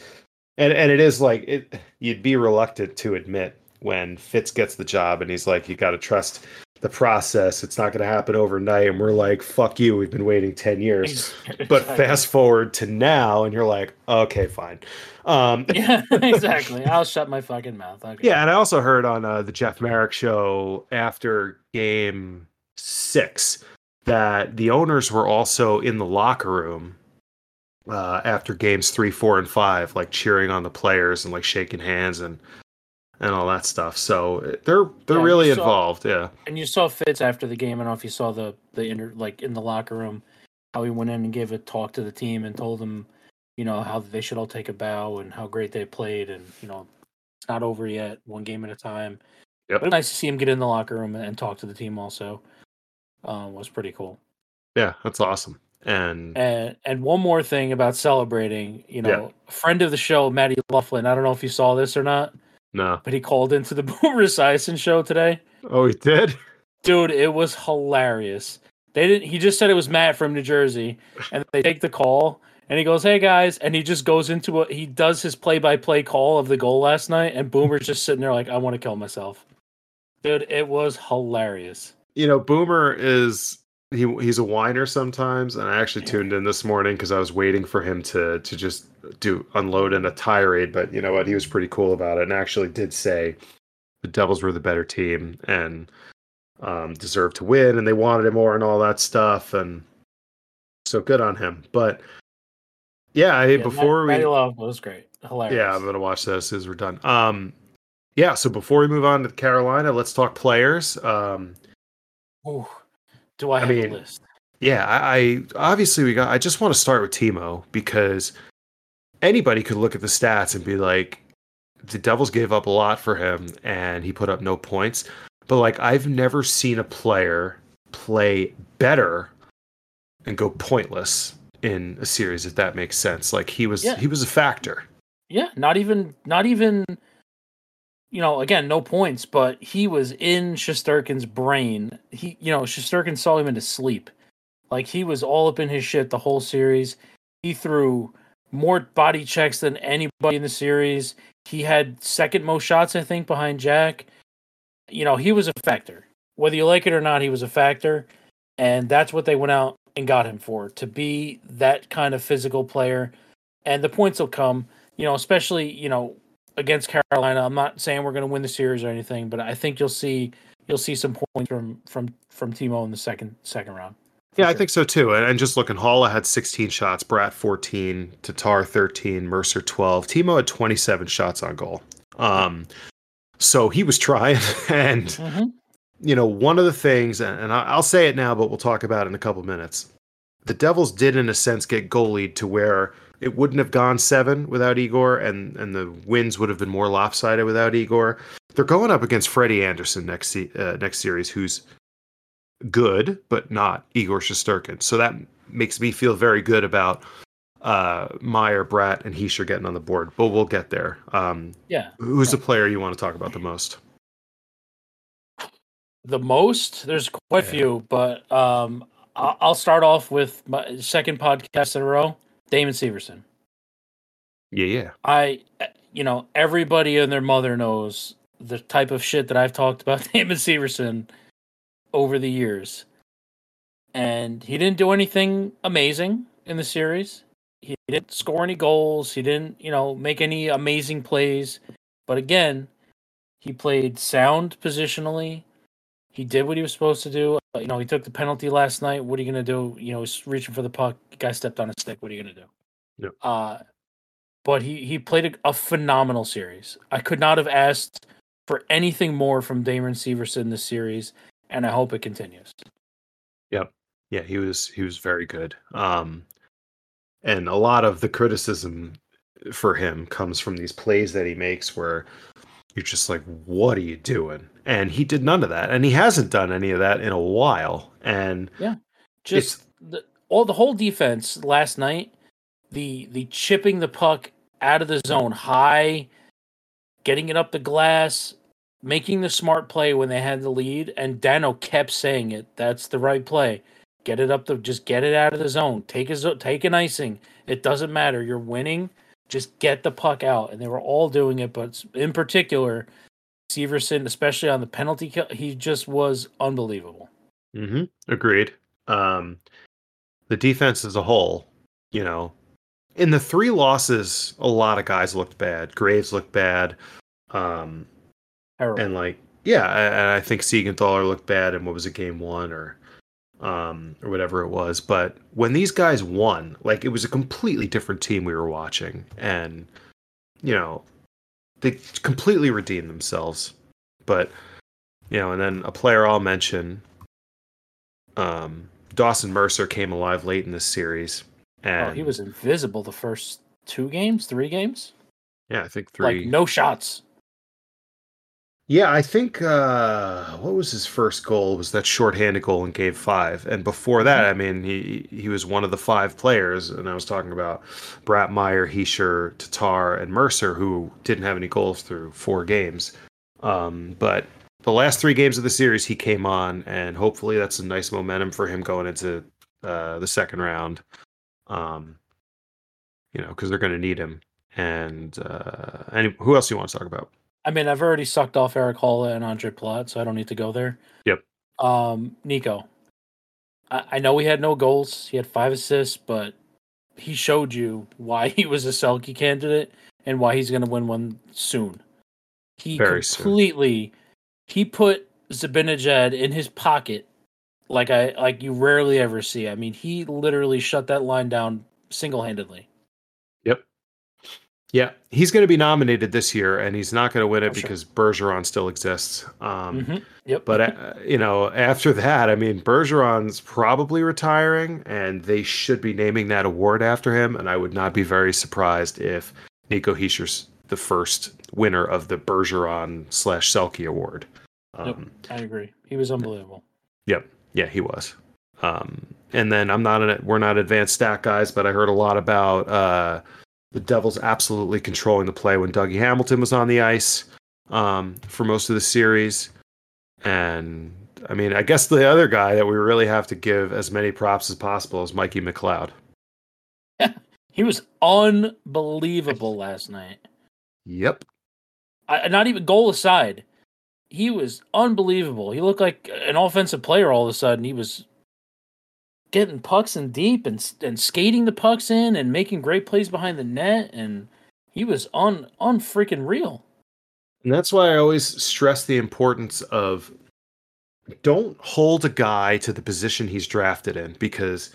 And and it is like, it, you'd be reluctant to admit when Fitz gets the job and he's like, you got to trust the process. It's not going to happen overnight. And we're like, fuck you. We've been waiting ten years, but fast forward to now. And you're like, okay, fine. Um, yeah, exactly. I'll shut my fucking mouth. Okay. Yeah. And I also heard on uh, the Jeff Merrick show after game six that the owners were also in the locker room uh, after games three, four, and five, like cheering on the players and like shaking hands and, and all that stuff. So they're they're yeah, really saw, involved, yeah. And you saw Fitz after the game. I don't know if you saw the the inter, like in the locker room, how he went in and gave a talk to the team and told them, you know, how they should all take a bow and how great they played, and you know, it's not over yet, one game at a time. Yep. But it's nice to see him get in the locker room and talk to the team. Also, uh, was pretty cool. Yeah, that's awesome. And and and one more thing about celebrating, you know, yeah. a friend of the show, Matty Loughlin. I don't know if you saw this or not. No. But he called into the Boomer Esiason show today. Oh, he did? Dude, it was hilarious. They didn't he just said it was Matt from New Jersey, and they take the call and he goes, "Hey guys," and he just goes into a he does his play-by-play call of the goal last night, and Boomer's just sitting there like, "I want to kill myself." Dude, it was hilarious. You know, Boomer is he he's a whiner sometimes, and I actually tuned in this morning because I was waiting for him to to just do unload in a tirade, but you know what, he was pretty cool about it and actually did say the Devils were the better team and um deserved to win and they wanted it more and all that stuff, and so good on him. But yeah, I, yeah before Matt, we Matty Love was great. Hilarious. Yeah, I'm gonna watch that as soon as we're done. Um yeah, so before we move on to Carolina, let's talk players. Um Ooh. Do I have I mean, a list? Yeah, I, I obviously we got. I just want to start with Timo because anybody could look at the stats and be like, the Devils gave up a lot for him and he put up no points. But like, I've never seen a player play better and go pointless in a series, if that makes sense. Like he was, yeah. he was a factor. Yeah, not even, not even. You know, again, no points, but he was in Shesterkin's brain. He, you know, Shesterkin saw him into sleep. Like, he was all up in his shit the whole series. He threw more body checks than anybody in the series. He had second most shots, I think, behind Jack. You know, he was a factor. Whether you like it or not, he was a factor. And that's what they went out and got him for, to be that kind of physical player. And the points will come, you know, especially, you know, against Carolina. I'm not saying we're going to win the series or anything, but I think you'll see you'll see some points from from from Timo in the second second round. Yeah, sure. I think so too. And, and just looking, Haula had sixteen shots, Bratt fourteen, Tatar thirteen, Mercer twelve. Timo had twenty-seven shots on goal. Um, so he was trying. And mm-hmm. you know, one of the things, and, and I'll say it now, but we'll talk about it in a couple minutes. The Devils did, in a sense, get goalied to where it wouldn't have gone seven without Igor, and, and the wins would have been more lopsided without Igor. They're going up against Freddie Anderson next uh, next series, who's good, but not Igor Shesterkin. So that makes me feel very good about uh, Meier, Bratt, and Hischier getting on the board. But we'll get there. Um, yeah. Who's the player you want to talk about the most? The most? There's quite a yeah. few, but um, I'll start off with my second podcast in a row. Damon Severson. Yeah, yeah. I, you know, everybody and their mother knows the type of shit that I've talked about Damon Severson over the years. And he didn't do anything amazing in the series. He didn't score any goals. He didn't, you know, make any amazing plays. But again, he played sound positionally. He did what he was supposed to do. You know, he took the penalty last night. What are you going to do? You know, he's reaching for the puck. The guy stepped on his stick. What are you going to do? Yep. Uh, but he, he played a, a phenomenal series. I could not have asked for anything more from Damon Severson this series, and I hope it continues. Yep. Yeah, he was he was very good. Um, and a lot of the criticism for him comes from these plays that he makes where you're just like, what are you doing? And he did none of that. And he hasn't done any of that in a while. And yeah, just the, all the whole defense last night, the the chipping the puck out of the zone high, getting it up the glass, making the smart play when they had the lead. And Dano kept saying it. That's the right play. Get it up the, just get it out of the zone. Take a, take an icing. It doesn't matter. You're winning. Just get the puck out. And they were all doing it, but in particular, Severson, especially on the penalty kill, he just was unbelievable. Mm-hmm. Agreed. Um, the defense as a whole, you know, in the three losses, a lot of guys looked bad. Graves looked bad. Um, and like, yeah, and I think Siegenthaler looked bad in what was it, game one or um, or whatever it was. But when these guys won, like, it was a completely different team we were watching. And, you know, they completely redeemed themselves. But, you know, and then a player I'll mention, um, Dawson Mercer came alive late in this series. And oh, he was invisible the first two games, three games? Yeah, I think three. Like, no shots. Yeah, I think, uh, what was his first goal? It was that shorthanded goal in game five. And before that, I mean, he he was one of the five players, and I was talking about Bratt, Meier, Hischier, Tatar, and Mercer, who didn't have any goals through four games. Um, but the last three games of the series, he came on, and hopefully that's some nice momentum for him going into uh, the second round. Um, you know, because they're going to need him. And uh, any, who else do you want to talk about? I mean, I've already sucked off Erik Haula and Andre Palat, so I don't need to go there. Yep. Um, Nico, I, I know he had no goals. He had five assists, but he showed you why he was a Selke candidate and why he's going to win one soon. He Very completely soon. He put Zibanejad in his pocket like I like you rarely ever see. I mean, he literally shut that line down single-handedly. Yep. Yeah, he's going to be nominated this year, and he's not going to win it oh, because sure. Bergeron still exists. Um, mm-hmm. Yep. But, uh, you know, after that, I mean, Bergeron's probably retiring, and they should be naming that award after him, and I would not be very surprised if Nico Hischier's the first winner of the Bergeron slash Selke award. Um, yep, I agree. He was unbelievable. Yep. Yeah, he was. Um, and then I'm not an, we're not advanced stat guys, but I heard a lot about uh, – the Devils absolutely controlling the play when Dougie Hamilton was on the ice um, for most of the series. And, I mean, I guess the other guy that we really have to give as many props as possible is Mikey McLeod. Yeah, he was unbelievable last night. Yep. I, not even goal aside, he was unbelievable. He looked like an offensive player all of a sudden. He was getting pucks in deep and and skating the pucks in and making great plays behind the net, and he was un unfreaking real. And that's why I always stress the importance of don't hold a guy to the position he's drafted in, because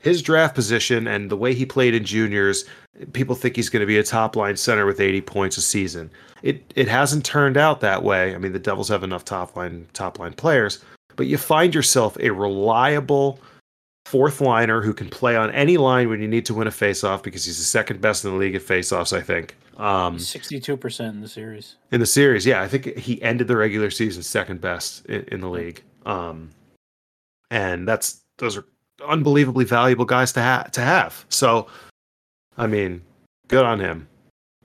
his draft position and the way he played in juniors, people think he's going to be a top line center with eighty points a season. It it hasn't turned out that way. I mean, the Devils have enough top line top line players, but you find yourself a reliable fourth liner who can play on any line when you need to win a faceoff, because he's the second best in the league at faceoffs, I think. Um, sixty-two percent in the series. In the series, yeah. I think he ended the regular season second best in, in the league. Um, and that's those are unbelievably valuable guys to, ha- to have. So, I mean, good on him.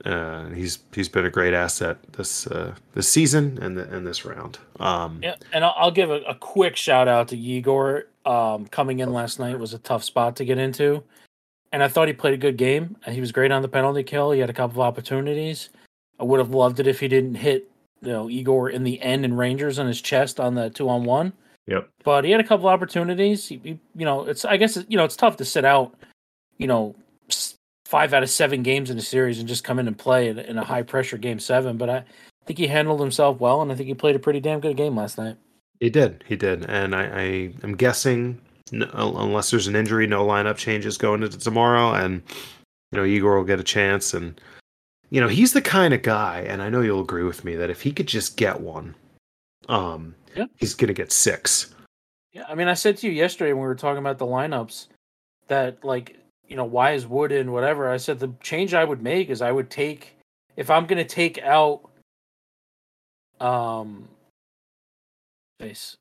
Uh, he's he's been a great asset this uh, this season and the, and this round. Um, yeah, and I'll, I'll give a, a quick shout out to Igor. Um, coming in last night was a tough spot to get into, And I thought he played a good game. He was great on the penalty kill. He had a couple of opportunities. I would have loved it if he didn't hit, you know, Igor in the end and Rangers on his chest on the two-on-one. Yep. But he had a couple of opportunities. He, he, you know, it's I guess you know it's tough to sit out, you know, five out of seven games in a series and just come in and play in, in a high-pressure game seven. But I think he handled himself well, and I think he played a pretty damn good game last night. He did. He did. And I, I am guessing... No, unless there's an injury, no lineup changes going into tomorrow, and you know Igor will get a chance. And you know he's the kind of guy, and I know you'll agree with me that if he could just get one, um, yeah. he's gonna get six. Yeah, I mean, I said to you yesterday when we were talking about the lineups that, like, you know, why is Wood in whatever? I said the change I would make is I would take if I'm gonna take out, um, face.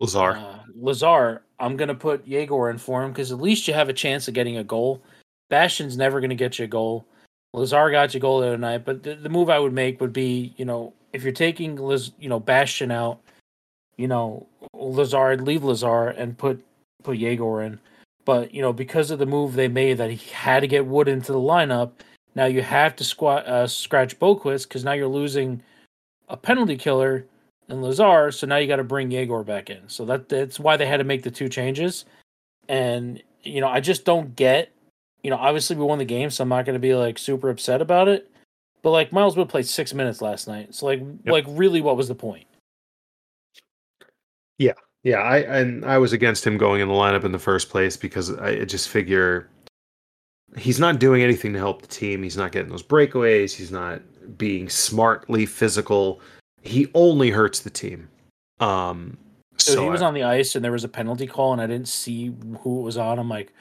Lazar. Uh, Lazar, I'm going to put Yegor in for him because at least you have a chance of getting a goal. Bastion's never going to get you a goal. Lazar got you a goal the other night, but the, the move I would make would be, you know, if you're taking Liz, you know, Bastion out, you know, Lazar, I'd leave Lazar and put, put Yegor in. But, you know, because of the move they made that he had to get Wood into the lineup, now you have to squat, uh, scratch Boquist because now you're losing a penalty killer and Lazar, so now you got to bring Yegor back in. So that that's why they had to make the two changes. And, you know, I just don't get, you know, obviously we won the game, so I'm not going to be, like, super upset about it. But, like, Miles Wood played six minutes last night. So, like, yep. like really, what was the point? Yeah. Yeah, I and I was against him going in the lineup in the first place because I just figure he's not doing anything to help the team. He's not getting those breakaways. He's not being smartly physical. He only hurts the team. Um, so, so he was I, on the ice, and there was a penalty call, and I didn't see who it was on. I'm like,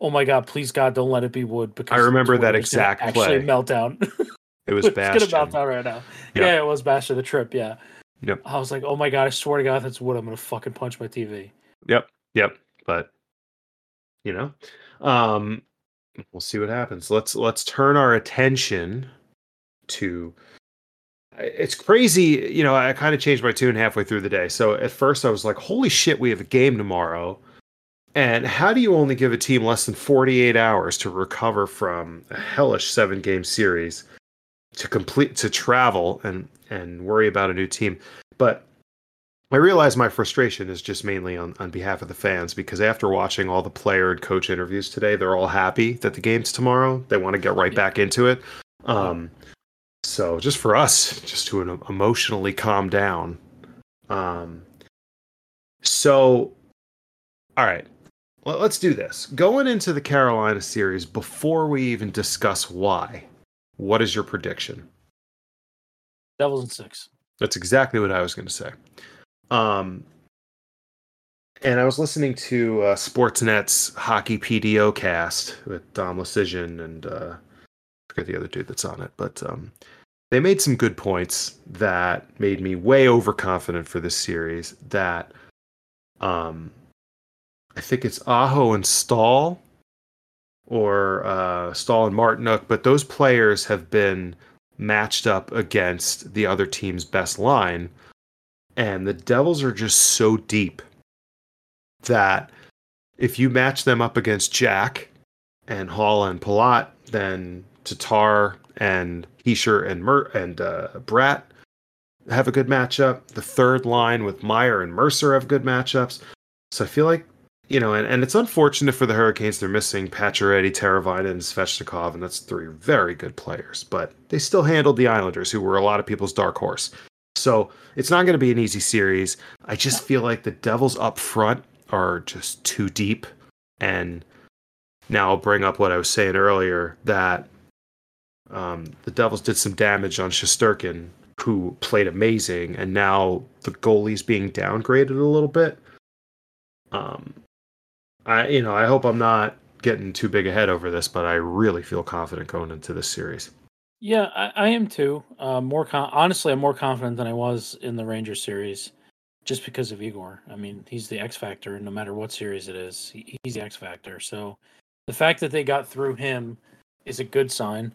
oh my god, please God, don't let it be Wood. Because I remember that exact actually play. Meltdown. It was Bastion. It's gonna meltdown right now. Yep. Yeah, it was Bastion. The trip. Yeah. Yep. I was like, oh my god, I swear to God, that's Wood. I'm gonna fucking punch my T V. Yep. Yep. But you know, um, we'll see what happens. Let's let's turn our attention to. It's crazy, you know, I kind of changed my tune halfway through the day. So at first I was like, holy shit, we have a game tomorrow. And how do you only give a team less than forty-eight hours to recover from a hellish seven-game series to complete to travel and, and worry about a new team? But I realize my frustration is just mainly on, on behalf of the fans, because after watching all the player and coach interviews today, they're all happy that the game's tomorrow. They want to get right back into it. Um So just for us, just to an emotionally calm down. Um, so, all right, well, let's do this. Going into the Carolina series, before we even discuss why, what is your prediction? Devils in six. That's exactly what I was going to say. Um, and I was listening to uh, Sportsnet's Hockey P D O cast with Dom Lucian and... Uh, forget the other dude that's on it, but um, they made some good points that made me way overconfident for this series. That um, I think it's Aho and Stahl, or uh, Stahl and Martinook, but those players have been matched up against the other team's best line, and the Devils are just so deep that if you match them up against Jack and Haula and Palat, then Tatar and Hischier and Mer- and uh, Bratt have a good matchup. The third line with Meier and Mercer have good matchups. So I feel like, you know, and, and it's unfortunate for the Hurricanes. They're missing Pacioretty, Teravainen, and Svechnikov, and that's three very good players. But they still handled the Islanders, who were a lot of people's dark horse. So it's not going to be an easy series. I just feel like the Devils up front are just too deep. And now I'll bring up what I was saying earlier, that Um, the Devils did some damage on Shesterkin, who played amazing, and now the goalie's being downgraded a little bit. Um, I, you know, I hope I'm not getting too big ahead over this, but I really feel confident going into this series. Yeah, I, I am too. Uh, more con- honestly, I'm more confident than I was in the Rangers series, just because of Igor. I mean, he's the X factor, and no matter what series it is, he, he's the X factor. So the fact that they got through him is a good sign.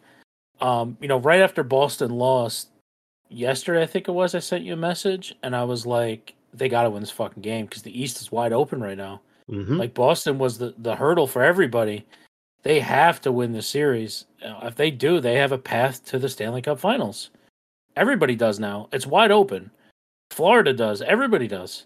Um, you know, right after Boston lost yesterday, I think it was, I sent you a message, and I was like, they got to win this fucking game because the East is wide open right now. Mm-hmm. Like, Boston was the, the hurdle for everybody. They have to win the series. If they do, they have a path to the Stanley Cup Finals. Everybody does now. It's wide open. Florida does. Everybody does.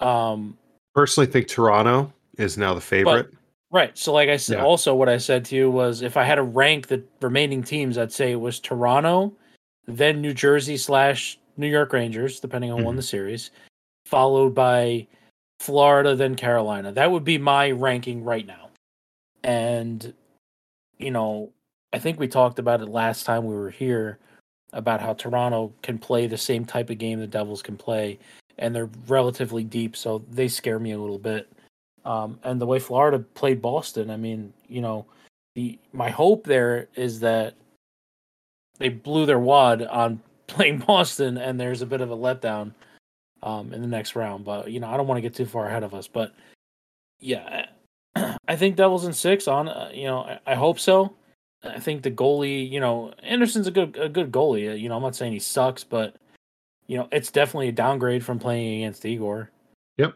Um, Personally, I think Toronto is now the favorite. But, right. So, like I said, yeah. also what I said to you was if I had to rank the remaining teams, I'd say it was Toronto, then New Jersey slash New York Rangers, depending on mm-hmm. who won the series, followed by Florida, then Carolina. That would be my ranking right now. And, you know, I think we talked about it last time we were here about how Toronto can play the same type of game the Devils can play, and they're relatively deep, so they scare me a little bit. Um, and the way Florida played Boston, I mean, you know, the my hope there is that they blew their wad on playing Boston, and there's a bit of a letdown um, in the next round. But, you know, I don't want to get too far ahead of us. But, yeah, I think Devils in six on, uh, you know, I, I hope so. I think the goalie, you know, Anderson's a good a good goalie. You know, I'm not saying he sucks, but, you know, it's definitely a downgrade from playing against Igor. Yep.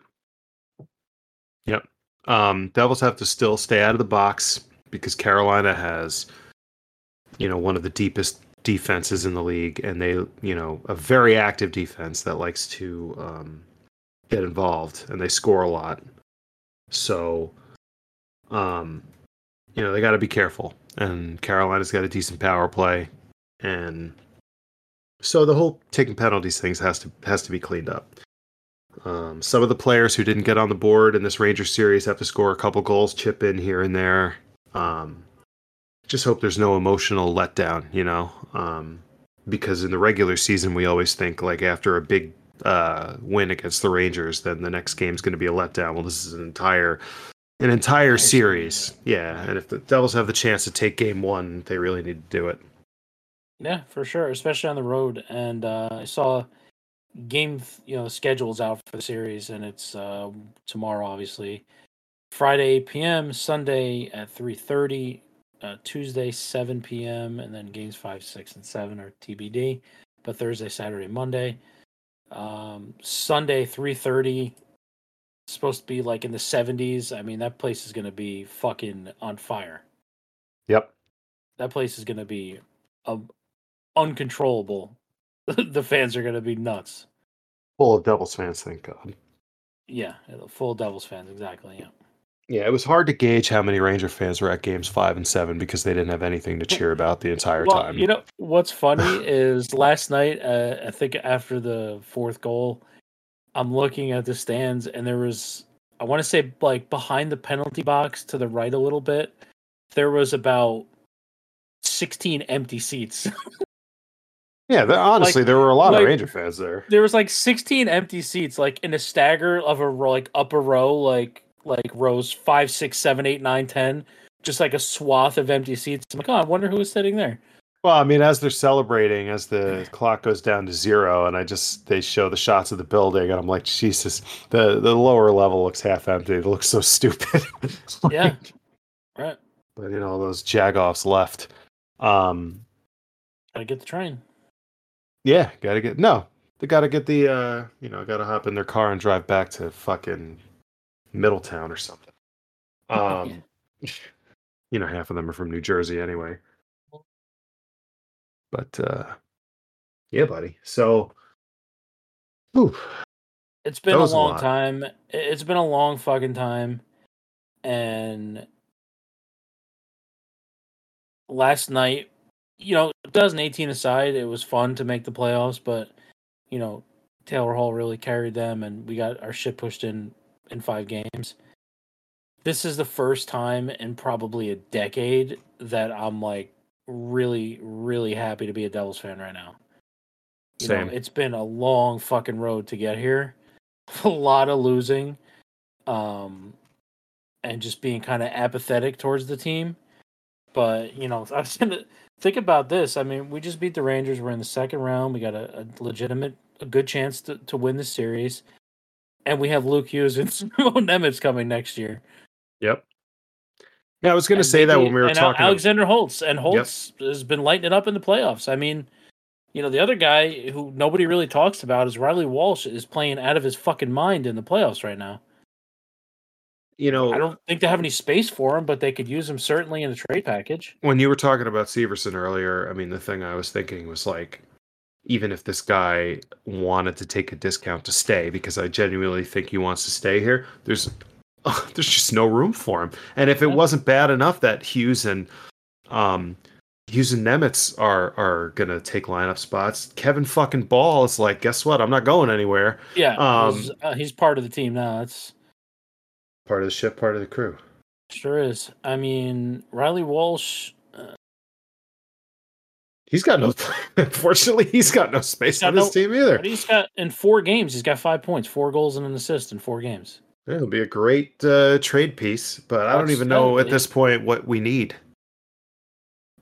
Yep. Um, Devils have to still stay out of the box because Carolina has, you know, one of the deepest defenses in the league, and they, you know, a very active defense that likes to um, get involved, and they score a lot. So, um, you know, they got to be careful. And Carolina's got a decent power play, and so the whole taking penalties things has to has to be cleaned up. Um, some of the players who didn't get on the board in this Rangers series have to score a couple goals, chip in here and there. Um, just hope there's no emotional letdown, you know, um, because in the regular season we always think like after a big uh, win against the Rangers, then the next game's going to be a letdown. Well, this is an entire. An entire series, yeah. And if the Devils have the chance to take game one, they really need to do it. Yeah, for sure, especially on the road. And uh, I saw game, you know, schedules out for the series, and it's uh, tomorrow, obviously. Friday, eight p.m., Sunday at three thirty, uh, Tuesday, seven p.m., and then games five, six, and seven are T B D. But Thursday, Saturday, Monday. Um, Sunday, three thirty. Supposed to be like in the seventies. I mean, that place is going to be fucking on fire. Yep. That place is going to be um, uncontrollable. The fans are going to be nuts. Full of Devils fans, thank God. Yeah, full of Devils fans, exactly. Yeah. Yeah, it was hard to gauge how many Ranger fans were at games five and seven because they didn't have anything to cheer about the entire well, time. You know, what's funny is last night, uh, I think after the fourth goal, I'm looking at the stands, and there was, I want to say, like, behind the penalty box to the right a little bit, there was about sixteen empty seats. Yeah, honestly, like, there were a lot like, of Ranger fans there. There was, like, sixteen empty seats, like, in a stagger of a, like, upper row, like, like rows five, six, seven, eight, nine, ten, just, like, a swath of empty seats. I'm like, oh, I wonder who was sitting there. Well, I mean, as they're celebrating, as the clock goes down to zero, and I just they show the shots of the building, and I'm like, Jesus, the, the lower level looks half empty. It looks so stupid. Like, yeah, right. But you know, those jagoffs left. Um, gotta get the train. Yeah, gotta get no. They gotta get the uh, you know, gotta hop in their car and drive back to fucking Middletown or something. Um, yeah. You know, half of them are from New Jersey anyway. But, uh, yeah, buddy. So, whew. It's been a long a time. It's been a long fucking time. And last night, you know, twenty eighteen aside, it was fun to make the playoffs. But, you know, Taylor Hall really carried them, and we got our shit pushed in in five games. This is the first time in probably a decade that I'm like, really, really happy to be a Devils fan right now. You Same. Know, it's been a long fucking road to get here. A lot of losing, um, and just being kind of apathetic towards the team. But, you know, I was gonna think about this. I mean, we just beat the Rangers. We're in the second round. We got a, a legitimate, a good chance to, to win this series. And we have Luke Hughes and Simon Nemeth coming next year. Yep. Yeah, I was going to say that when we were and talking. Alexander Holtz. And Holtz yep. has been lighting it up in the playoffs. I mean, you know, the other guy who nobody really talks about is Riley Walsh is playing out of his fucking mind in the playoffs right now. You know, I don't think they have any space for him, but they could use him certainly in the trade package. When you were talking about Severson earlier, I mean, the thing I was thinking was like, even if this guy wanted to take a discount to stay, because I genuinely think he wants to stay here, there's uh, there's just no room for him. And if it yeah. wasn't bad enough that Hughes and um, Hughes and Nemitz are are gonna take lineup spots, Kevin fucking Ball is like, guess what? I'm not going anywhere. Yeah, um, he's, uh, he's part of the team now. It's part of the ship, part of the crew. Sure is. I mean, Riley Walsh. He's got no, unfortunately, he's got no space got on his no, team either. But he's got, in four games, he's got five points, four goals and an assist in four games. Yeah, it'll be a great uh, trade piece, but That's I don't even know at this point what we need.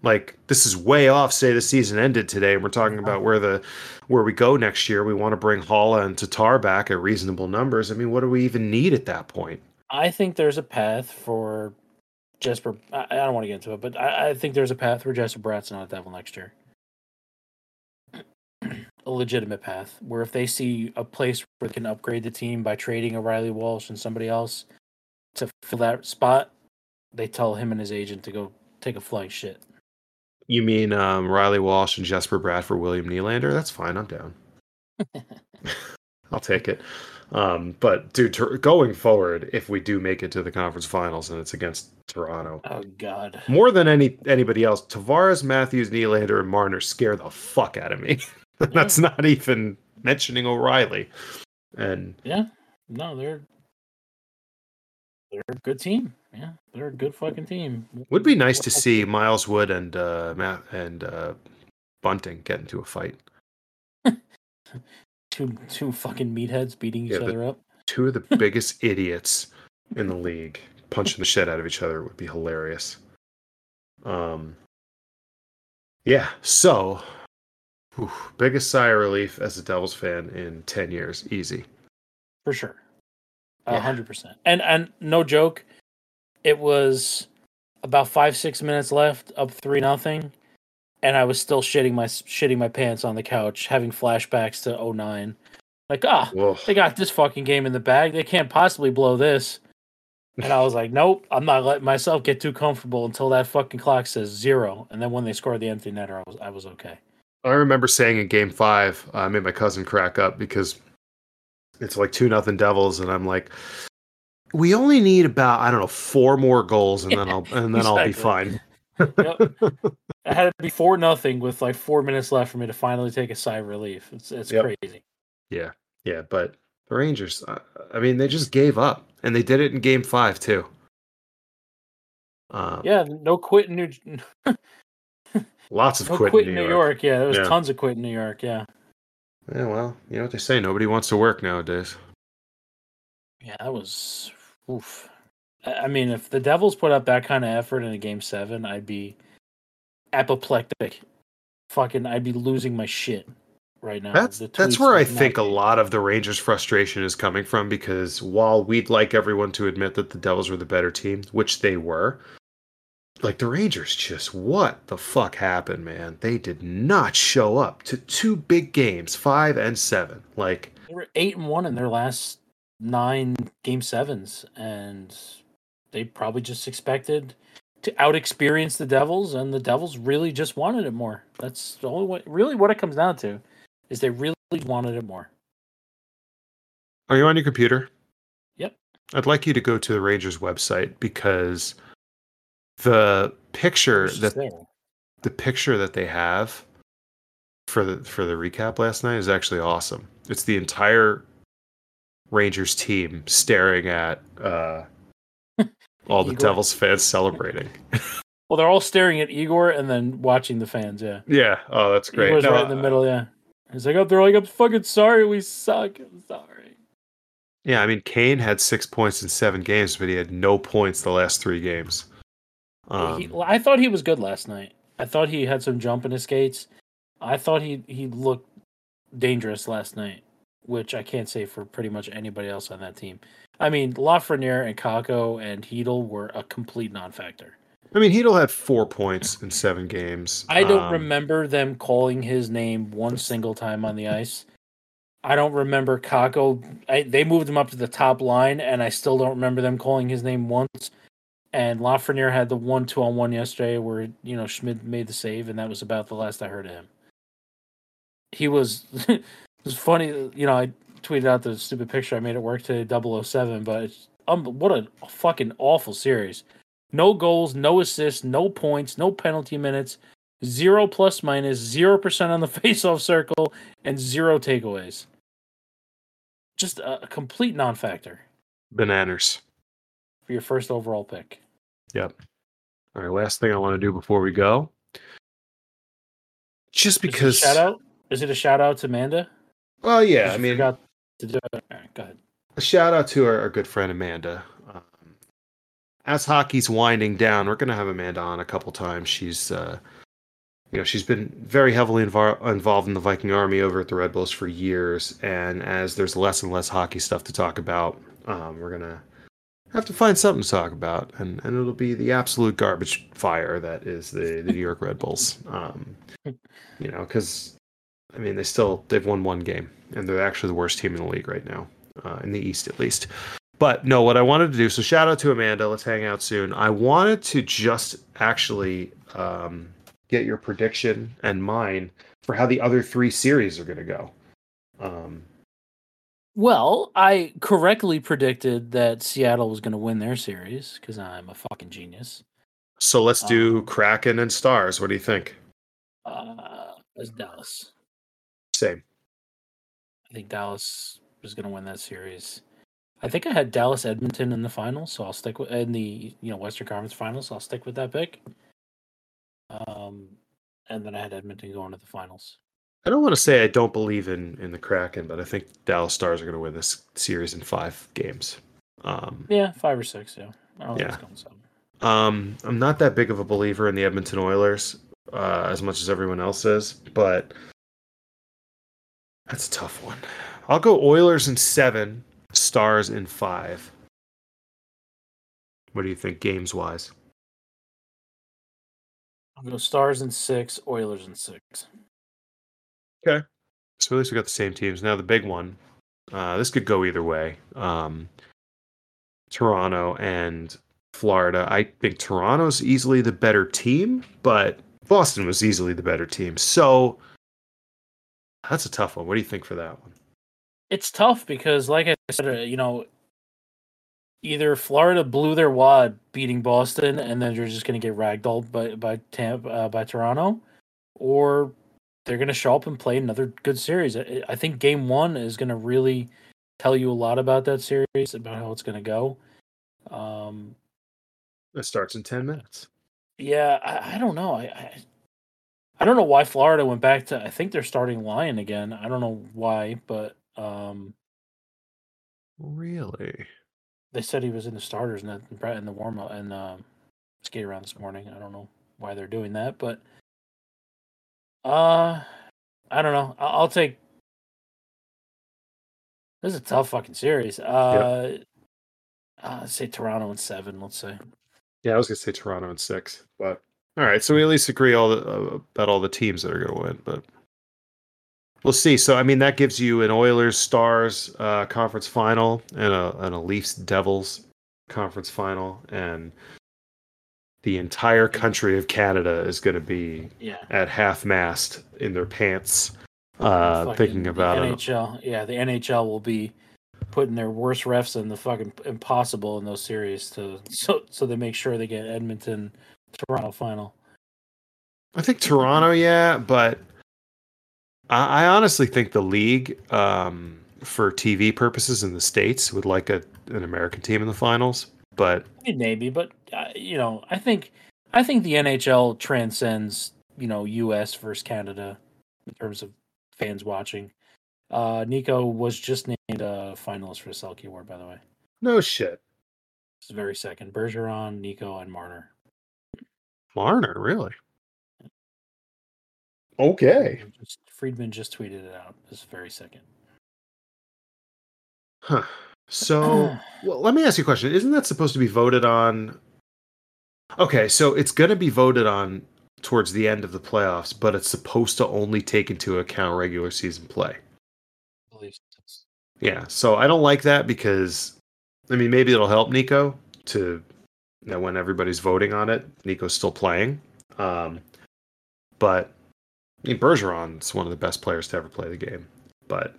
Like, this is way off, say the season ended today, and we're talking about where the where we go next year. We want to bring Haula and Tatar back at reasonable numbers. I mean, what do we even need at that point? I think there's a path for Jesper. I, I don't want to get into it, but I, I think there's a path for Jesper Bratt's not at Devil next year. A legitimate path where if they see a place where they can upgrade the team by trading a Riley Walsh and somebody else to fill that spot, they tell him and his agent to go take a flying shit. You mean um, Riley Walsh and Jesper Bratt for William Nylander? That's fine. I'm down. I'll take it. Um, but dude, ter- going forward, if we do make it to the conference finals and it's against Toronto, oh god, more than any anybody else, Tavares, Matthews, Nylander, and Marner scare the fuck out of me. That's yeah. not even mentioning O'Reilly. And yeah, no, they're they're a good team. Yeah, they're a good fucking team. Would be nice to see Miles Wood and uh, Matt and uh, Bunting get into a fight. Two two fucking meatheads beating each yeah, other up. Two of the biggest idiots in the league punching the shit out of each other would be hilarious. Um. Yeah. So, whew, biggest sigh of relief as a Devils fan in ten years, easy. For sure, a hundred percent. And and no joke, it was about five six minutes left, up three nothing. And I was still shitting my shitting my pants on the couch, having flashbacks to oh nine. Like, ah, Whoa. They got this fucking game in the bag. They can't possibly blow this. And I was like, nope, I'm not letting myself get too comfortable until that fucking clock says zero. And then when they scored the empty netter, I was I was okay. I remember saying in Game Five, I made my cousin crack up because it's like two nothing Devils, and I'm like, we only need about I don't know four more goals, and then I'll and then exactly. I'll be fine. Yep. I had it be four nothing with like four minutes left for me to finally take a sigh of relief. It's it's yep. crazy. Yeah, yeah, but the Rangers, I, I mean, they just gave up, and they did it in Game Five too. Um, yeah, no quit in New. Lots of no quit, quit in New, New York. York. Yeah, there was yeah. tons of quit in New York. Yeah. Yeah, well, you know what they say: nobody wants to work nowadays. Yeah, that was oof. I mean, if the Devils put up that kind of effort in a Game seven, I'd be apoplectic. Fucking, I'd be losing my shit right now. That's, that's where I think a lot of the Rangers' frustration is coming from, because while we'd like everyone to admit that the Devils were the better team, which they were, like the Rangers just, what the fuck happened, man? They did not show up to two big games, five and seven. Like, they were eight and one in their last nine Game sevens, and they probably just expected to out-experience the Devils, and the Devils really just wanted it more. That's the only way, really what it comes down to, is they really wanted it more. Are you on your computer? Yep. I'd like you to go to the Rangers website, because the picture that there. the picture that they have for the for the recap last night is actually awesome. It's the entire Rangers team staring at uh, all the Igor. Devils fans celebrating. Well, they're all staring at Igor and then watching the fans, yeah. Yeah, oh, that's great. Igor's no, right uh, in the middle, yeah. He's like, oh, they're like, I'm fucking sorry, we suck, I'm sorry. Yeah, I mean, Kane had six points in seven games, but he had no points the last three games. Um, he, I thought he was good last night. I thought he had some jump in his skates. I thought he, he looked dangerous last night, which I can't say for pretty much anybody else on that team. I mean, Lafreniere and Kako and Hedl were a complete non-factor. I mean, Hedl had four points in seven games. I don't um, remember them calling his name one single time on the ice. I don't remember Kako. I, they moved him up to the top line, and I still don't remember them calling his name once. And Lafreniere had the one two on one yesterday, where you know Schmid made the save, and that was about the last I heard of him. He was it was funny, you know. I tweeted out the stupid picture I made at work today, double oh seven, but it's, um, what a fucking awful series. No goals, no assists, no points, no penalty minutes, zero plus minus, zero percent on the faceoff circle, and zero takeaways. Just a, a complete non-factor. Bananas. For your first overall pick. Yep. All right, last thing I want to do before we go. Just because... Is it a shout-out? Is it a shout-out to Amanda? Well, yeah, I, I mean... forgot to do it. All right, go ahead. A shout-out to our, our good friend Amanda. As hockey's winding down, we're going to have Amanda on a couple times. She's, uh, you know, she's been very heavily invo- involved in the Viking Army over at the Red Bulls for years. And as there's less and less hockey stuff to talk about, um, we're going to have to find something to talk about. And, and it'll be the absolute garbage fire that is the, the New York Red Bulls. Um, you know, because, I mean, they still, they've won one game. And they're actually the worst team in the league right now, uh, in the East at least. But no, what I wanted to do, so shout out to Amanda. Let's hang out soon. I wanted to just actually um, get your prediction and mine for how the other three series are going to go. Um, well, I correctly predicted that Seattle was going to win their series because I'm a fucking genius. So let's do um, Kraken and Stars. What do you think? Uh, it's Dallas. Same. I think Dallas was going to win that series. I think I had Dallas Edmonton in the finals, so I'll stick with in the you know Western Conference Finals. So I'll stick with that pick. Um, and then I had Edmonton going to the finals. I don't want to say I don't believe in, in the Kraken, but I think Dallas Stars are going to win this series in five games. Um, yeah, five or six. Yeah, I don't yeah. Think it's going seven. Um, I'm not that big of a believer in the Edmonton Oilers uh, as much as everyone else is, but that's a tough one. I'll go Oilers in seven. Stars in five. What do you think games wise? I'll go Stars in six, Oilers in six. Okay. So at least we got the same teams. Now the big one. Uh, this could go either way. Um, Toronto and Florida. I think Toronto's easily the better team, but Boston was easily the better team. So that's a tough one. What do you think for that one? It's tough because, like I said, you know, either Florida blew their wad beating Boston, and then they're just going to get ragdolled by by Tampa, uh, by Toronto, or they're going to show up and play another good series. I think Game One is going to really tell you a lot about that series, about how it's going to go. Um, it starts in ten minutes. Yeah, I, I don't know. I, I I don't know why Florida went back to. I think they're starting Lyon again. I don't know why, but. Um, really? They said he was in the starters and in the warm up and um, skate around this morning. I don't know why they're doing that, but uh, I don't know. I'll take. This is a tough fucking series. Uh, yep. uh I'd say Toronto in seven. Let's say. Yeah, I was gonna say Toronto in six, but all right. So we at least agree all the, uh, about all the teams that are gonna win, but. We'll see. So, I mean, that gives you an Oilers-Stars uh, conference final and a, and a Leafs-Devils conference final. And the entire country of Canada is going to be yeah. at half-mast in their pants uh, fucking, thinking about the N H L. It. Yeah, the N H L will be putting their worst refs in the fucking impossible in those series to so, so they make sure they get Edmonton-Toronto final. I think Toronto, yeah, but... I honestly think the league, um, for T V purposes in the States, would like a, an American team in the finals. But maybe, but uh, you know, I think I think the N H L transcends you know U S versus Canada in terms of fans watching. Uh, Nico was just named a finalist for the Selke Award, by the way. No shit. This is the very second: Bergeron, Nico, and Marner. Marner, really? Okay. Just, Friedman just tweeted it out this very second. Huh. So, well, let me ask you a question. Isn't that supposed to be voted on? Okay, so it's going to be voted on towards the end of the playoffs, but it's supposed to only take into account regular season play. believe so. Yeah, so I don't like that because, I mean, maybe it'll help Nico to, you know, when everybody's voting on it, Nico's still playing. Um, but, I mean, Bergeron's one of the best players to ever play the game. But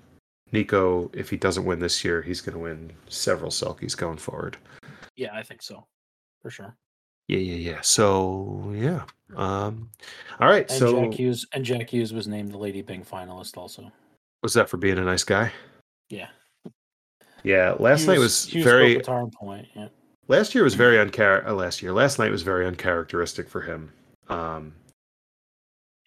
Nico, if he doesn't win this year, he's going to win several Selkies going forward. Yeah, I think so. For sure. Yeah, yeah, yeah. So, yeah. Um, all right. And so Jack Hughes, and Jack Hughes was named the Lady Bing finalist also. Was that for being a nice guy? Yeah. Yeah. Last Hughes, night was Hughes very. Point, yeah. Last year was very unchar. Uh, last year, last night was very uncharacteristic for him. Um,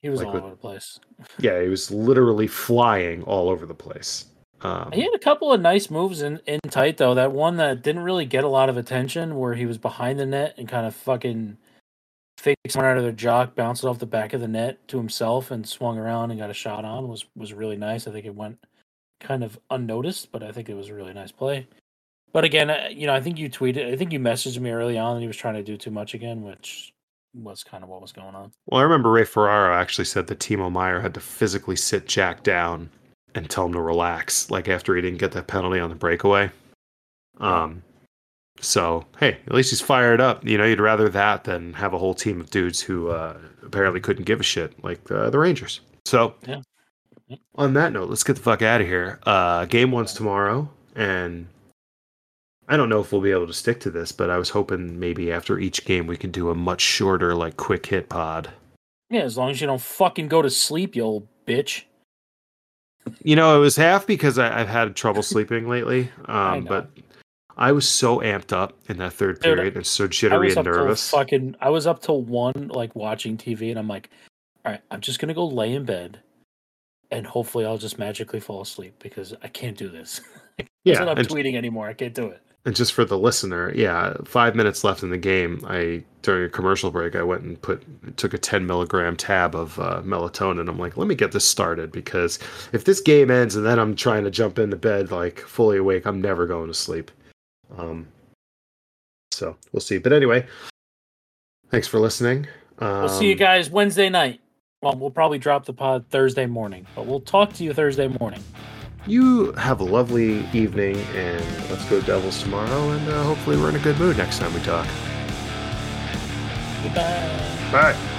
he was like all with, over the place. Yeah, he was literally flying all over the place. Um, he had a couple of nice moves in, in tight, though. That one that didn't really get a lot of attention where he was behind the net and kind of fucking faked someone out of their jock, bounced off the back of the net to himself and swung around and got a shot on was, was really nice. I think it went kind of unnoticed, but I think it was a really nice play. But again, you know, I think you tweeted, I think you messaged me early on that he was trying to do too much again, which was kind of what was going on. Well, I remember Ray Ferraro actually said that Timo Meier had to physically sit Jack down and tell him to relax, like after he didn't get that penalty on the breakaway. Um, so, hey, at least he's fired up. You know, you'd rather that than have a whole team of dudes who uh, apparently couldn't give a shit, like uh, the Rangers. So, yeah. On that note, let's get the fuck out of here. Uh, game one's tomorrow, and I don't know if we'll be able to stick to this, but I was hoping maybe after each game we could do a much shorter, like, quick hit pod. Yeah, as long as you don't fucking go to sleep, you old bitch. You know, it was half because I, I've had trouble sleeping lately, um, I but I was so amped up in that third Dude, period and so jittery and nervous. Fucking, I was up till one, like, watching T V, and I'm like, all right, I'm just going to go lay in bed, and hopefully I'll just magically fall asleep because I can't do this. Yeah, I'm not tweeting anymore. I can't do it. And just for the listener, yeah, five minutes left in the game. I during a commercial break, I went and put took a ten milligram tab of uh, melatonin. I'm like, let me get this started because if this game ends and then I'm trying to jump into bed like fully awake, I'm never going to sleep. Um, so we'll see. But anyway, thanks for listening. Um, we'll see you guys Wednesday night. Well, we'll probably drop the pod Thursday morning, but we'll talk to you Thursday morning. You have a lovely evening, and let's go Devils tomorrow, and uh, hopefully we're in a good mood next time we talk. Goodbye. Bye.